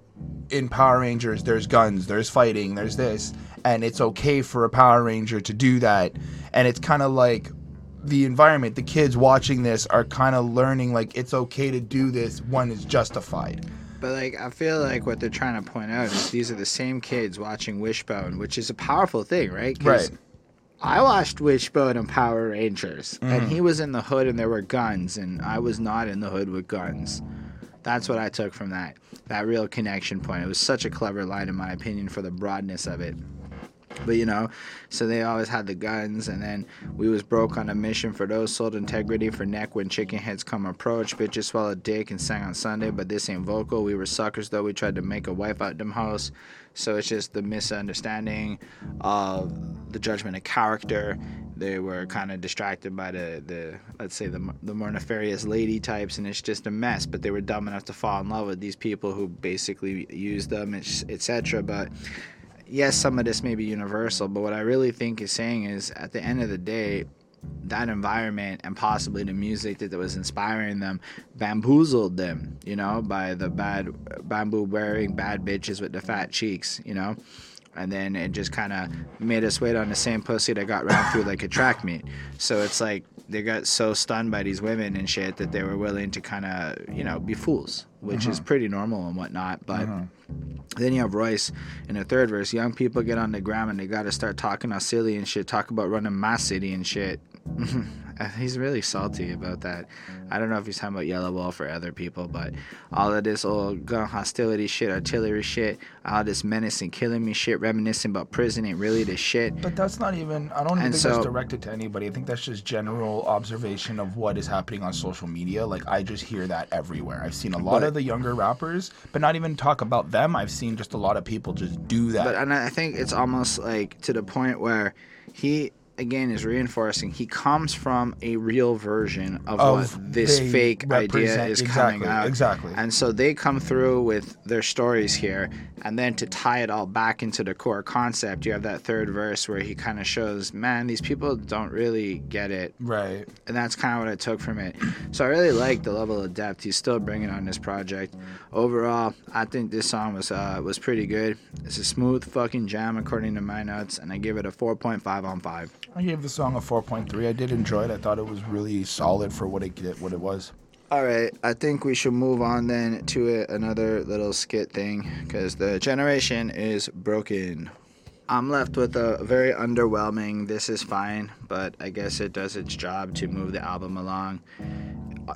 in Power Rangers, there's guns, there's fighting, there's this, and it's okay for a Power Ranger to do that, and it's kind of like, the environment, the kids watching this are kind of learning, like, it's okay to do this when it's justified. But, like, I feel like what they're trying to point out is these are the same kids watching Wishbone, which is a powerful thing, right? 'Cause I watched Wishbone and Power Rangers, and he was in the hood and there were guns, and I was not in the hood with guns. That's what I took from that real connection point. It was such a clever line, in my opinion, for the broadness of it. But, you know, so they always had the guns, and then we was broke on a mission for those sold integrity for neck when chicken heads come approach. Bitches swallowed dick and sang on Sunday, but this ain't vocal. We were suckers, though. We tried to make a wife out them hoes. So it's just the misunderstanding of the judgment of character. They were kind of distracted by the more nefarious lady types, and it's just a mess. But they were dumb enough to fall in love with these people who basically used them, etc. But yes, some of this may be universal, but what I really think is saying is, at the end of the day, that environment and possibly the music that was inspiring them bamboozled them, you know, by the bad bamboo wearing bad bitches with the fat cheeks, you know. And then it just kind of made us wait on the same pussy that got ran through like a track meet. So it's like they got so stunned by these women and shit that they were willing to kind of, you know, be fools, which is pretty normal and whatnot. But then you have Royce in the third verse. Young people get on the gram and they got to start talking all silly and shit, talk about running my city and shit. He's really salty about that. I don't know if he's talking about Yellow Wolf or other people, but all of this old gun hostility shit, artillery shit, all this menace and killing me shit, reminiscing about prison ain't really the shit. But that's not even, I don't even think that's directed to anybody. I think that's just general observation of what is happening on social media. Like, I just hear that everywhere. I've seen a lot of the younger rappers, but not even talk about them. I've seen just a lot of people just do that. But, and I think it's almost like to the point where he, again, is reinforcing he comes from a real version of what this fake idea is coming out. Exactly. And so they come through with their stories here, and then to tie it all back into the core concept, you have that third verse where he kind of shows, man, these people don't really get it. Right. And that's kind of what I took from it. So I really like the level of depth he's still bringing on this project. Overall, I think this song was pretty good. It's a smooth fucking jam according to my notes, and I give it a 4.5 on 5. I gave the song a 4.3. I did enjoy it. I thought it was really solid for what it was. All right. I think we should move on then to another little skit thing, because the generation is broken. I'm left with a very underwhelming, this is fine, but I guess it does its job to move the album along.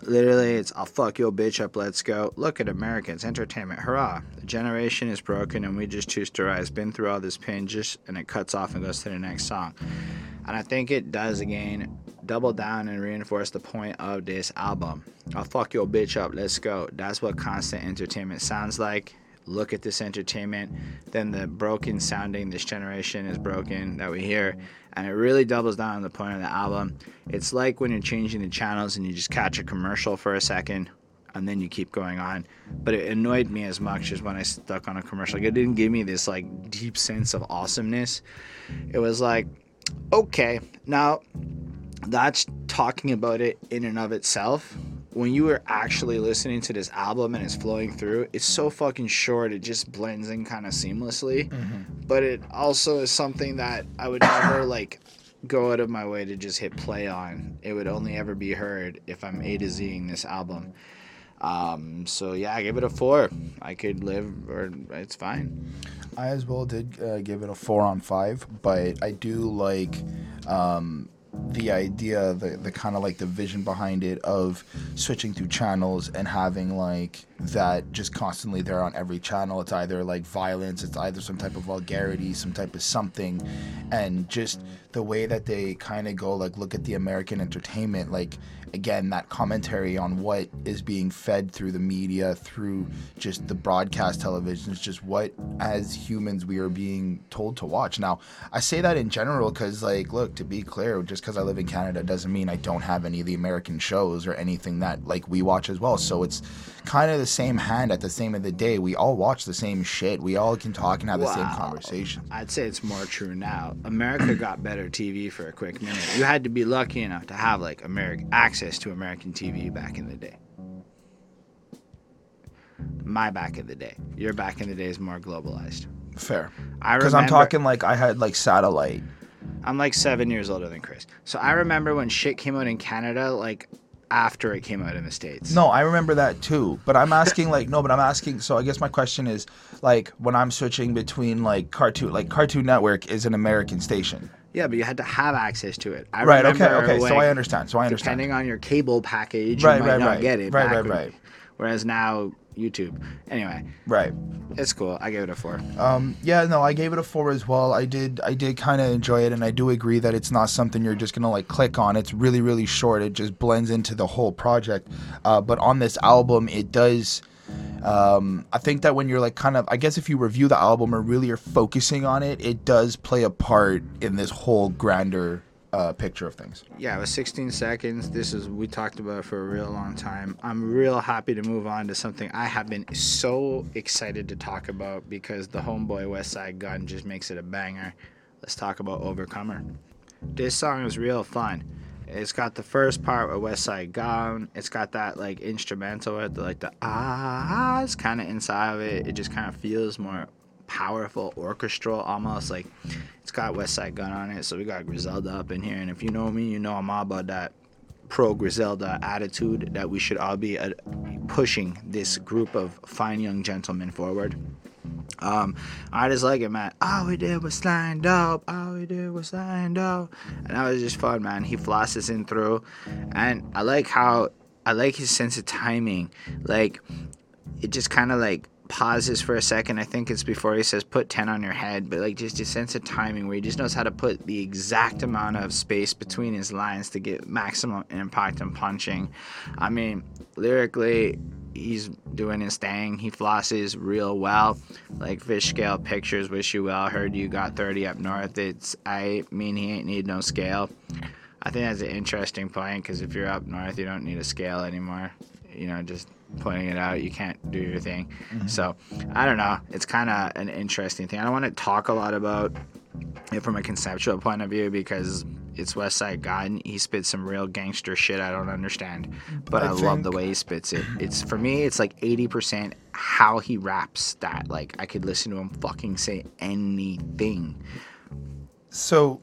Literally, it's I'll fuck your bitch up, let's go. Look at Americans, entertainment, hurrah. The generation is broken and we just choose to rise. Been through all this pain, and it cuts off and goes to the next song. And I think it does, again, double down and reinforce the point of this album. I'll fuck your bitch up, let's go. That's what constant entertainment sounds like. Look at this entertainment. Then the broken sounding, this generation is broken, that we hear. And it really doubles down on the point of the album. It's like when you're changing the channels and you just catch a commercial for a second and then you keep going on. But it annoyed me as much as when I stuck on a commercial. Like, it didn't give me this like deep sense of awesomeness. It was like, okay, now that's talking about it in and of itself. When you are actually listening to this album and it's flowing through, it's so fucking short, it just blends in kind of seamlessly. But it also is something that I would never like go out of my way to just hit play on. It would only ever be heard if I'm A to Zing this album. So yeah, I give it a 4. I could live, or it's fine. I as well did give it a 4 on 5, but I do like the idea, the kind of like the vision behind it of switching through channels and having like that just constantly there on every channel. It's either like violence, it's either some type of vulgarity, some type of something, and just the way that they kind of go like, look at the American entertainment, like again, that commentary on what is being fed through the media, through just the broadcast television. It's just what as humans we are being told to watch. Now I say that in general because, like, look, to be clear, just because I live in Canada doesn't mean I don't have any of the American shows or anything that like we watch as well. So it's kind of the same hand at the same of the day. We all watch the same shit. We all can talk and have the same conversation. I'd say it's more true now. America got better TV for a quick minute. You had to be lucky enough to have like access to American TV back in the day. My back of the day. Your back in the day is more globalized. Fair. Because I'm talking like I had like satellite. I'm like 7 years older than Chris. So I remember when shit came out in Canada, like after it came out in the States. No, I remember that too. But I'm asking like, no, but I'm asking. So I guess my question is like, when I'm switching between like Cartoon Network is an American station. Yeah, but you had to have access to it. Right, okay. So I understand. Depending on your cable package, you might not get it. Right. whereas now YouTube. Anyway, right, it's cool. I gave it a 4. I gave it a 4 as well. I did kind of enjoy it, and I do agree that it's not something you're just gonna like click on. It's really, really short. It just blends into the whole project. But on this album, it does. I think that when you're like kind of, I guess if you review the album or really are focusing on it, it does play a part in this whole grander picture of things. Yeah, it was 16 seconds. We talked about it for a real long time. I'm real happy to move on to something I have been so excited to talk about because the homeboy Westside Gun just makes it a banger. Let's talk about Overcomer. This song is real fun. It's got the first part with Westside Gun. It's got that like instrumental with like the it's kind of inside of it. It just kind of feels more powerful, orchestral almost. Like it's got Westside Gun on it, so we got Griselda up in here. And if you know me, you know I'm all about that pro Griselda attitude that we should all be pushing this group of fine young gentlemen forward. I just like it, man. All we did was stand up. All we did was stand up. And that was just fun, man. He flosses in through. And I like his sense of timing. Like, it just kind of like pauses for a second. I think it's before he says put 10 on your head, but like just his sense of timing where he just knows how to put the exact amount of space between his lines to get maximum impact and punching. I mean, lyrically, he's doing his thing. He flosses real well. Like Fish Scale Pictures, Wish You Well, Heard You Got 30 Up North. He ain't need no scale. I think that's an interesting point because if you're up north, you don't need a scale anymore. You know, just pointing it out, you can't do your thing. Mm-hmm. So, I don't know. It's kind of an interesting thing. I don't want to talk a lot about it from a conceptual point of view because it's Westside Gun. He spits some real gangster shit I don't understand, but I love the way he spits it. It's, for me, it's like 80% how he raps that. Like, I could listen to him fucking say anything. So,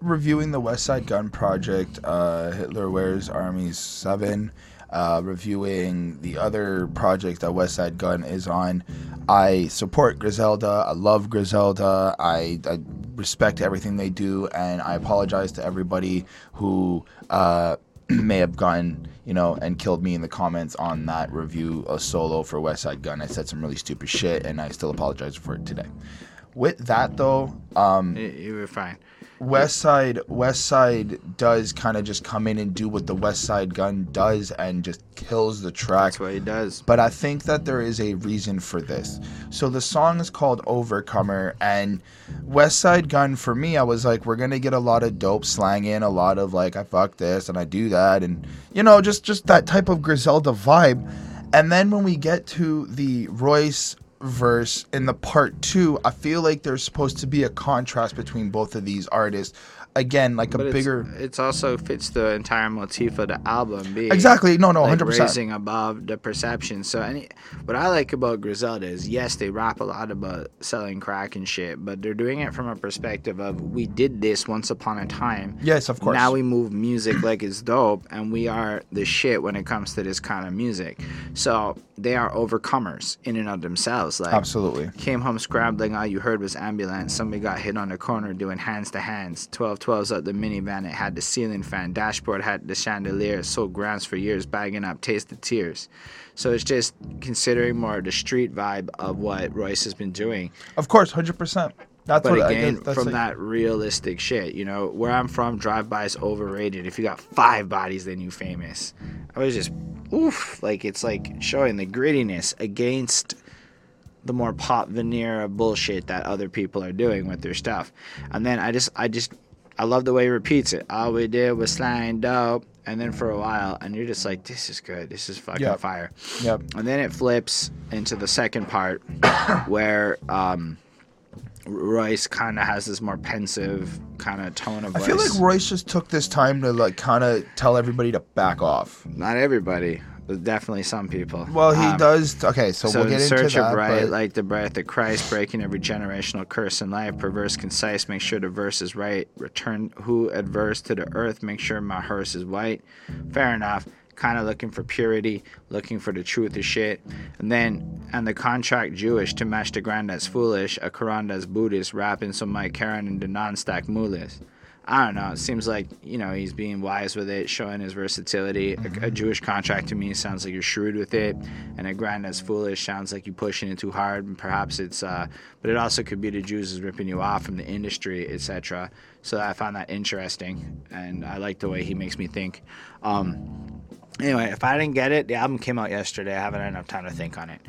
reviewing the Westside Gun project, Hitler Wears Army 7, reviewing the other project that Westside Gun is on, I support Griselda. I love Griselda. I respect everything they do, and I apologize to everybody who may have gotten, and killed me in the comments on that review a solo for Westside Gun. I said some really stupid shit, and I still apologize for it today. With that though, you were fine. Westside does kind of just come in and do what the Westside Gun does and just kills the track. That's what he does. But I think that there is a reason for this. So the song is called Overcomer, and Westside Gun, for me, I was like, we're going to get a lot of dope slang in, a lot of like, I fuck this and I do that, and just that type of Griselda vibe. And then when we get to the Royce verse in the part 2, I feel like there's supposed to be a contrast between both of these artists. Again, like bigger. It's also fits the entire motif of the album. Exactly. No, 100%. Raising above the perception. So what I like about Griselda is, yes, they rap a lot about selling crack and shit, but they're doing it from a perspective of, we did this once upon a time. Yes, of course. Now we move music like it's dope, and we are the shit when it comes to this kind of music. So they are overcomers in and of themselves. Like, absolutely. Came home scrambling, all you heard was ambulance. Somebody got hit on the corner doing hands to hands. 12s up the minivan, it had the ceiling fan, dashboard had the chandelier, sold grounds for years, bagging up, taste the tears. So it's just considering more the street vibe of what Royce has been doing. Of course, 100%. That's but what again, I that's from like, that realistic shit, where I'm from, drive-by is overrated. If you got 5 bodies, then you famous. I was just, like it's like showing the grittiness against the more pop veneer of bullshit that other people are doing with their stuff. And then I love the way he repeats it. All we did was slang dope. And then for a while, and you're just like, this is good. This is fucking fire. Yep. And then it flips into the second part where Royce kind of has this more pensive kind of tone of voice. I feel like Royce just took this time to like kind of tell everybody to back off. Not everybody. Definitely some people. Well, he does. Okay, so we'll get into that. So in search of right, but like the breath of Christ, breaking every generational curse in life, perverse, concise, make sure the verse is right, return who adverse to the earth, make sure my hearse is white. Fair enough. Kind of looking for purity, looking for the truth of shit. And then, and the contract Jewish to match the grand that's foolish, a Quran that's Buddhist, rapping some Mike Karen and the non-stack moolahs. I don't know. It seems like, you know, he's being wise with it, showing his versatility. A Jewish contract to me sounds like you're shrewd with it, and a grind that's foolish sounds like you're pushing it too hard, and perhaps it's, but it also could be the Jews is ripping you off from the industry, etc. So I found that interesting, and I like the way he makes me think. Anyway, if I didn't get it, the album came out yesterday. I haven't had enough time to think on it.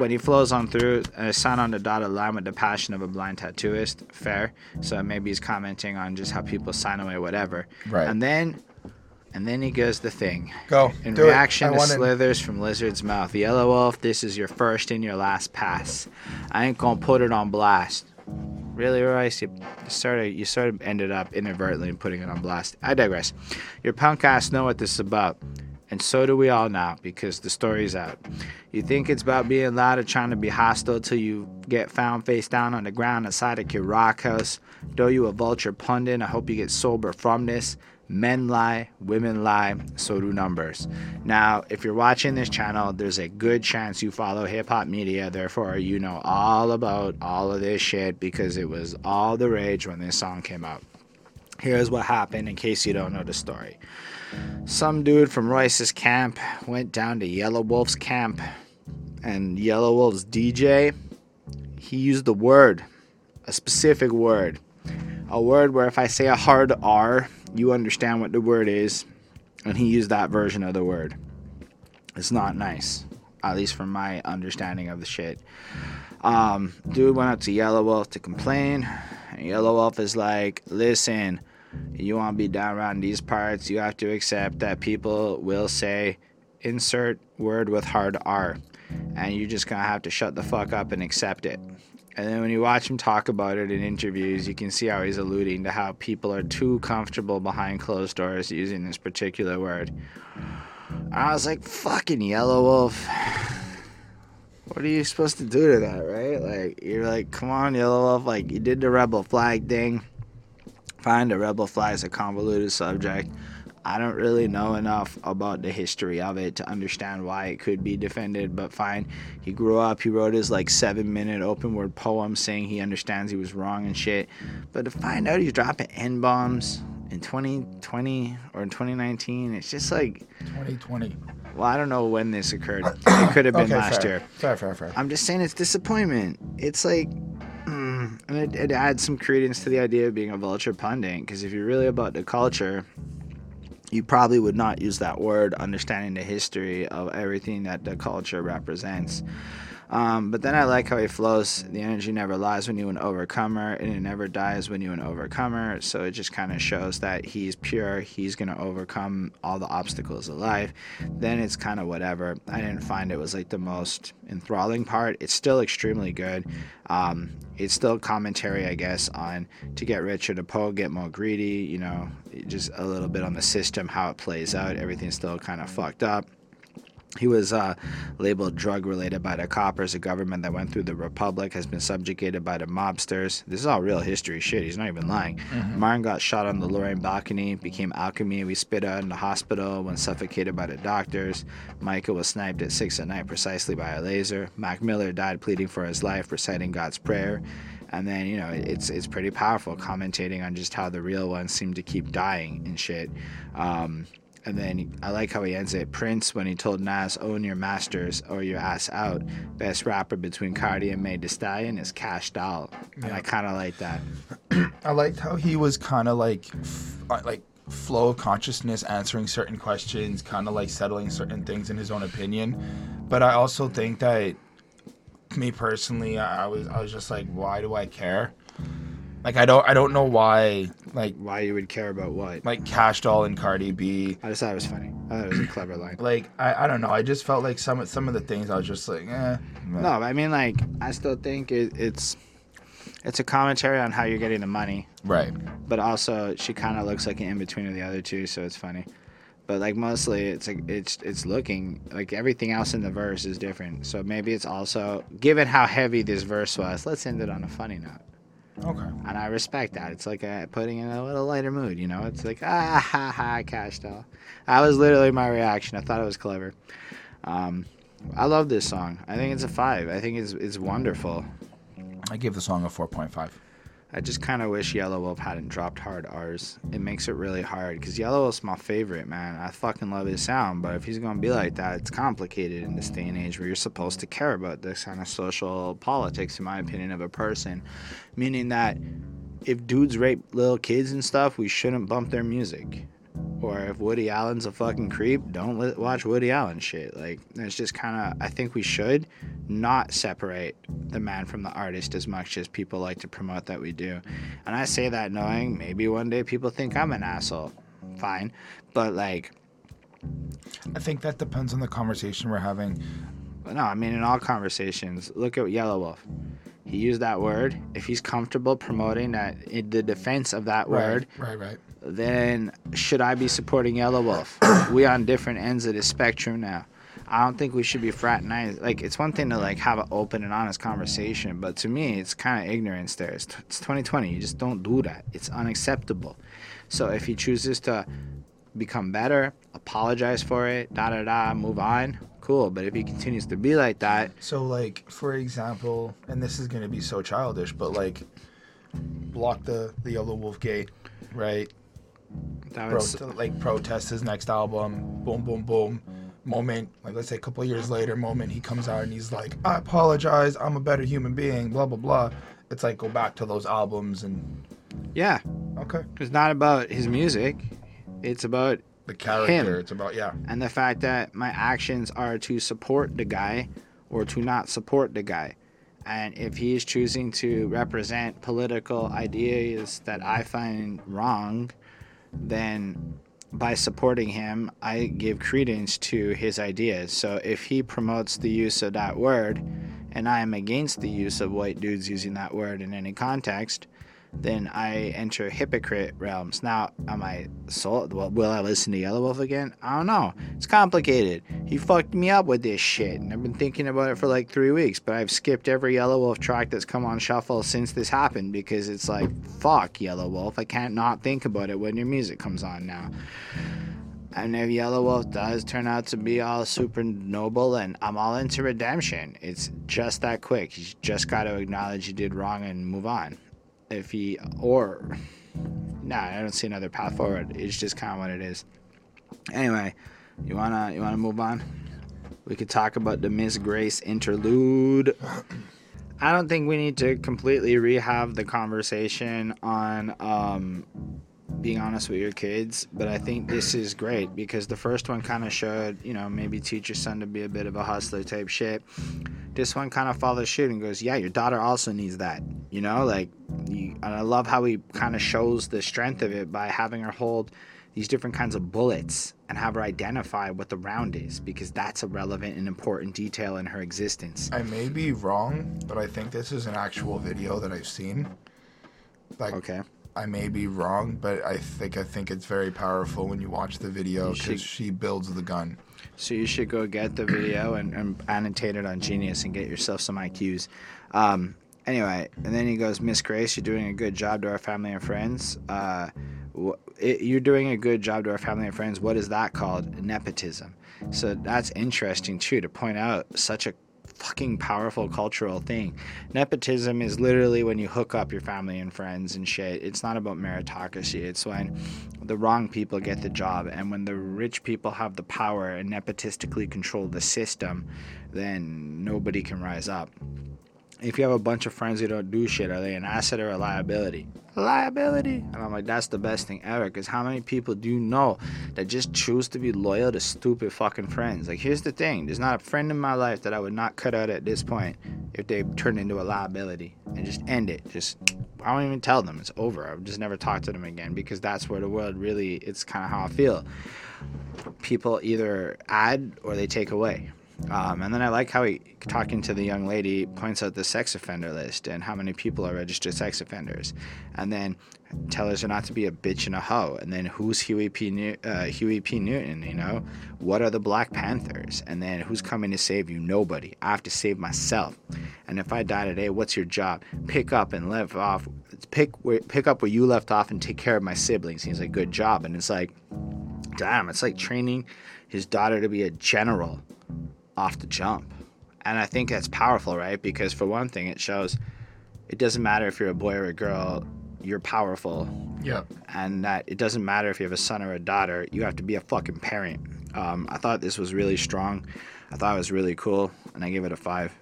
When he flows on through, a sign on the dotted line with the passion of a blind tattooist. Fair. So maybe he's commenting on just how people sign away whatever. Right. And then he goes the thing. Go. In do reaction to slithers from lizard's mouth. Yellow Wolf, this is your first and your last pass. I ain't gonna put it on blast. Really, Royce, you sort of ended up inadvertently putting it on blast. I digress. Your punk ass know what this is about, and so do we all now, because the story's out. You think it's about being loud or trying to be hostile till you get found face down on the ground inside a your rock house. Though you a vulture pundit, I hope you get sober from this. Men lie, women lie, so do numbers. Now, if you're watching this channel, there's a good chance you follow hip-hop media. Therefore, you know all about all of this shit because it was all the rage when this song came out. Here's what happened in case you don't know the story. Some dude from Royce's camp went down to Yellow Wolf's camp. And Yellow Wolf's DJ, he used the word, a specific word. A word where if I say a hard R, you understand what the word is, and he used that version of the word. It's not nice, at least from my understanding of the shit. Dude went up to Yellow Wolf to complain, and Yellow Wolf is like, listen, you want to be down around these parts, you have to accept that people will say, insert word with hard R, and you're just going to have to shut the fuck up and accept it. And then when you watch him talk about it in interviews, you can see how he's alluding to how people are too comfortable behind closed doors using this particular word. And I was like, fucking Yellow Wolf. What are you supposed to do to that, right? Like, you're like, come on, Yellow Wolf. Like, you did the rebel flag thing. Fine, the rebel flag is a convoluted subject. I don't really know enough about the history of it to understand why it could be defended, but fine. He grew up, he wrote his 7-minute open word poem saying he understands he was wrong and shit. But to find out he's dropping N-bombs in 2020 or in 2019, it's just like... 2020. Well, I don't know when this occurred. It could have been last year. Fair. I'm just saying it's disappointment. It's like... And it adds some credence to the idea of being a vulture pundit, because if you're really about the culture... You probably would not use that word, understanding the history of everything that the culture represents. But then I like how he flows. The energy never lies when you're an overcomer, and it never dies when you're an overcomer. So it just kind of shows that he's pure. He's going to overcome all the obstacles of life. Then it's kind of whatever. I didn't find it was the most enthralling part. It's still extremely good. It's still commentary, I guess, on to get richer, to poor, get more greedy. You know, just a little bit on the system, how it plays out. Everything's still kind of fucked up. He was labeled drug-related by the coppers. The government that went through the Republic has been subjugated by the mobsters. This is all real history shit. He's not even lying. Mm-hmm. Martin got shot on the Lorraine balcony, became alchemy. We spit out in the hospital when suffocated by the doctors. Michael was sniped at 6 at night precisely by a laser. Mac Miller died pleading for his life, reciting God's prayer. And then, you know, it's pretty powerful, commentating on just how the real ones seem to keep dying and shit. And then I like how he ends it. Prince, when he told Nas, own your masters or your ass out. Best rapper between Cardi and Meg Thee Stallion is Cash Doll. And yeah. I kind of like that. I liked how he was kind of flow of consciousness, answering certain questions, kind of settling certain things in his own opinion. But I also think that me personally, I was just like, why do I care? I don't know why. Why you would care about what? Cash Doll and Cardi B. I just thought it was funny. I thought it was a clever line. I don't know. I just felt like some of the things I was just like, eh. No, I mean, I still think it's a commentary on how you're getting the money. Right. But also, she kind of looks like an in-between of the other two, so it's funny. But mostly it's it's looking like everything else in the verse is different. So maybe it's also, given how heavy this verse was, let's end it on a funny note. Okay. And I respect that. It's putting in a little lighter mood, you know? It's Cash Doll. That was literally my reaction. I thought it was clever. I love this song. I think it's a 5. I think it's wonderful. I give the song a 4.5. I just kind of wish Yellow Wolf hadn't dropped hard R's. It makes it really hard, because Yellow Wolf's my favorite, man. I fucking love his sound, but if he's going to be like that, it's complicated in this day and age where you're supposed to care about this kind of social politics, in my opinion, of a person. Meaning that if dudes rape little kids and stuff, we shouldn't bump their music. Or if Woody Allen's a fucking creep, don't watch Woody Allen shit. Like, it's just kind of, I think we should not separate the man from the artist as much as people like to promote that we do. And I say that knowing maybe one day people think I'm an asshole. Fine. But, like, I think that depends on the conversation we're having. No, I mean, in all conversations, look at Yellow Wolf. He used that word. If he's comfortable promoting that, in the defense of that word, right. Then should I be supporting Yellow Wolf? We on different ends of the spectrum now. I don't think we should be fraternized. Like, it's one thing to, like, have an open and honest conversation, but to me, it's kind of ignorance there. It's 2020. You just don't do that. It's unacceptable. So if he chooses to become better, apologize for it, move on, cool. But if he continues to be like that... So, like, for example, and this is going to be so childish, but, like, block the Yellow Wolf gate, right? Protest his next album, boom, moment, like, let's say a couple years later, moment, he comes out and he's like, I apologize, I'm a better human being, blah. It's like, go back to those albums and... Yeah. Okay. It's not about his music. It's about the character. Him. It's about, yeah. And the fact that my actions are to support the guy or to not support the guy. And if he is choosing to represent political ideas that I find wrong, then by supporting him, I give credence to his ideas. So if he promotes the use of that word and I am against the use of white dudes using that word in any context, then I enter hypocrite realms. Now, am I sold? Will I listen to Yellow Wolf again? I don't know. It's complicated. He fucked me up with this shit, and I've been thinking about it for like 3 weeks, but I've skipped every Yellow Wolf track that's come on shuffle since this happened, because it's like, fuck Yellow Wolf. I can't not think about it when your music comes on now. And if Yellow Wolf does turn out to be all super noble, and I'm all into redemption, it's just that quick. You just got to acknowledge you did wrong and move on. If he, or, nah, I don't see another path forward. It's just kind of what it is. Anyway, you wanna move on? We could talk about the Miss Grace interlude. I don't think we need to completely rehab the conversation on being honest with your kids, but I think this is great because the first one kind of showed, you know, maybe teach your son to be a bit of a hustler type shit. This one kind of follows suit and goes, yeah, your daughter also needs that, you know, like, and I love how he kind of shows the strength of it by having her hold these different kinds of bullets and have her identify what the round is, because that's a relevant and important detail in her existence. I may be wrong, but I think this is an actual video that I've seen. Like, okay. I may be wrong, but I think it's very powerful when you watch the video because she builds the gun. So you should go get the video and annotate it on Genius and get yourself some IQs. Anyway, and then he goes, Miss Grace, you're doing a good job to our family and friends. You're doing a good job to our family and friends. What is that called? Nepotism. So that's interesting, too, to point out such a fucking powerful cultural thing. Nepotism is literally when you hook up your family and friends and shit. It's not about meritocracy. It's when the wrong people get the job, and when the rich people have the power and nepotistically control the system, then nobody can rise up. If you have a bunch of friends who don't do shit, are they an asset or a liability? Liability. And I'm like, that's the best thing ever, because how many people do you know that just choose to be loyal to stupid fucking friends? Like, here's the thing. There's not a friend in my life that I would not cut out at this point if they turned into a liability, and just end it. Just, I don't even tell them. It's over. I've just never talked to them again, because that's where the world really, it's kind of how I feel. People either add or they take away. And then I like how he, talking to the young lady, points out the sex offender list and how many people are registered sex offenders. And then tells her not to be a bitch and a hoe. And then who's Huey P. Newton, you know? What are the Black Panthers? And then who's coming to save you? Nobody. I have to save myself. And if I die today, what's your job? Pick up and live off. Pick up where you left off and take care of my siblings. He's like, good job. And it's like, damn, it's like training his daughter to be a general off the jump. And I think that's powerful, right? Because for one thing, it shows it doesn't matter if you're a boy or a girl, you're powerful. Yeah. And that it doesn't matter if you have a son or a daughter, you have to be a fucking parent. I thought this was really strong. I thought it was really cool, and I gave it a 5.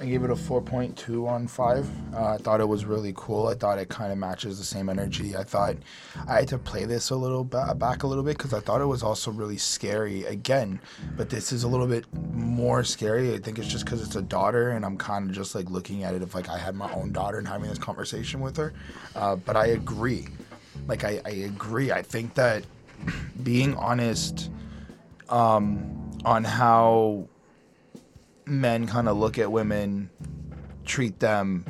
I gave it a 4.2 on 5. I thought it was really cool. I thought it kind of matches the same energy. I thought I had to play this a little back a little bit because I thought it was also really scary again, but this is a little bit more scary. I think it's just because it's a daughter, and I'm kind of just like looking at it if like I had my own daughter and having this conversation with her. But I agree. Like I agree. I think that being honest on how men kind of look at women, treat them,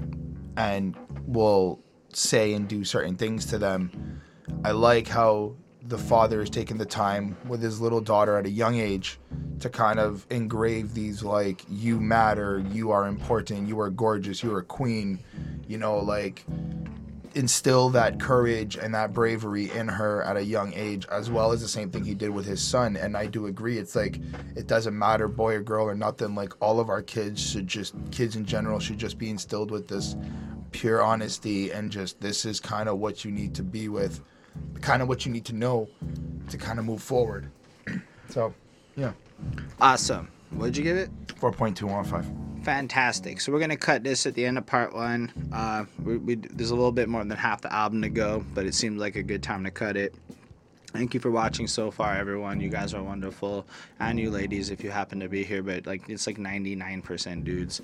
and will say and do certain things to them. I like how the father is taking the time with his little daughter at a young age to kind of engrave these, like, you matter, you are important, you are gorgeous, you are a queen, you know, like, instill that courage and that bravery in her at a young age, as well as the same thing he did with his son. And I do agree, it's like, it doesn't matter, boy or girl or nothing, like all of our kids should just, kids in general should just be instilled with this pure honesty and just, this is kind of what you need to be with, kind of what you need to know to kind of move forward. So, yeah. Awesome. What did you give it? 4.215. Fantastic. So we're going to cut this at the end of part one. There's a little bit more than half the album to go, but it seems like a good time to cut it. Thank you for watching so far, everyone. You guys are wonderful. And you ladies, if you happen to be here, but like it's like 99% dudes.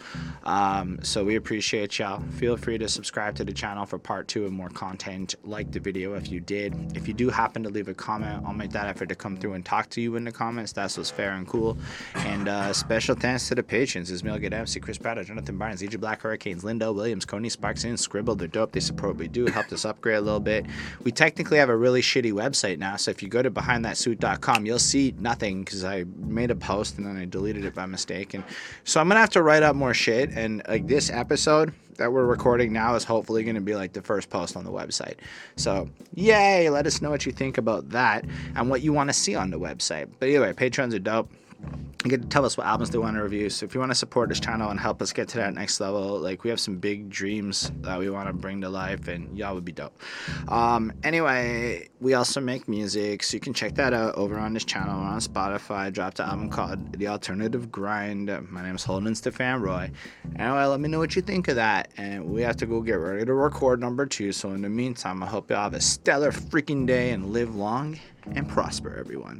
So we appreciate y'all. Feel free to subscribe to the channel for part 2 and more content. Like the video if you did. If you do happen to leave a comment, I'll make that effort to come through and talk to you in the comments. That's what's fair and cool. And special thanks to the patrons. Ismail Gadamsi, Chris Prada, Jonathan Barnes, EJ Black Hurricanes, Linda Williams, Coney Sparks, and Scribble. They're dope. They support what we do. Helped us upgrade a little bit. We technically have a really shitty website now. So if you go to behindthatsuit.com, you'll see nothing because I made a post and then I deleted it by mistake. And so I'm going to have to write up more shit. And like this episode that we're recording now is hopefully going to be like the first post on the website. So yay, let us know what you think about that and what you want to see on the website. But anyway, Patrons are dope. You get to tell us what albums they want to review. So if you want to support this channel and help us get to that next level, like we have some big dreams that we want to bring to life, and y'all would be dope. Anyway, we also make music, so you can check that out over on this channel. We're on Spotify. Dropped an album called The Alternative Grind. My name is Holden Stefan Roy. Anyway, let me know what you think of that, and we have to go get ready to record number 2. So in the meantime, I hope y'all have a stellar freaking day and live long and prosper, everyone.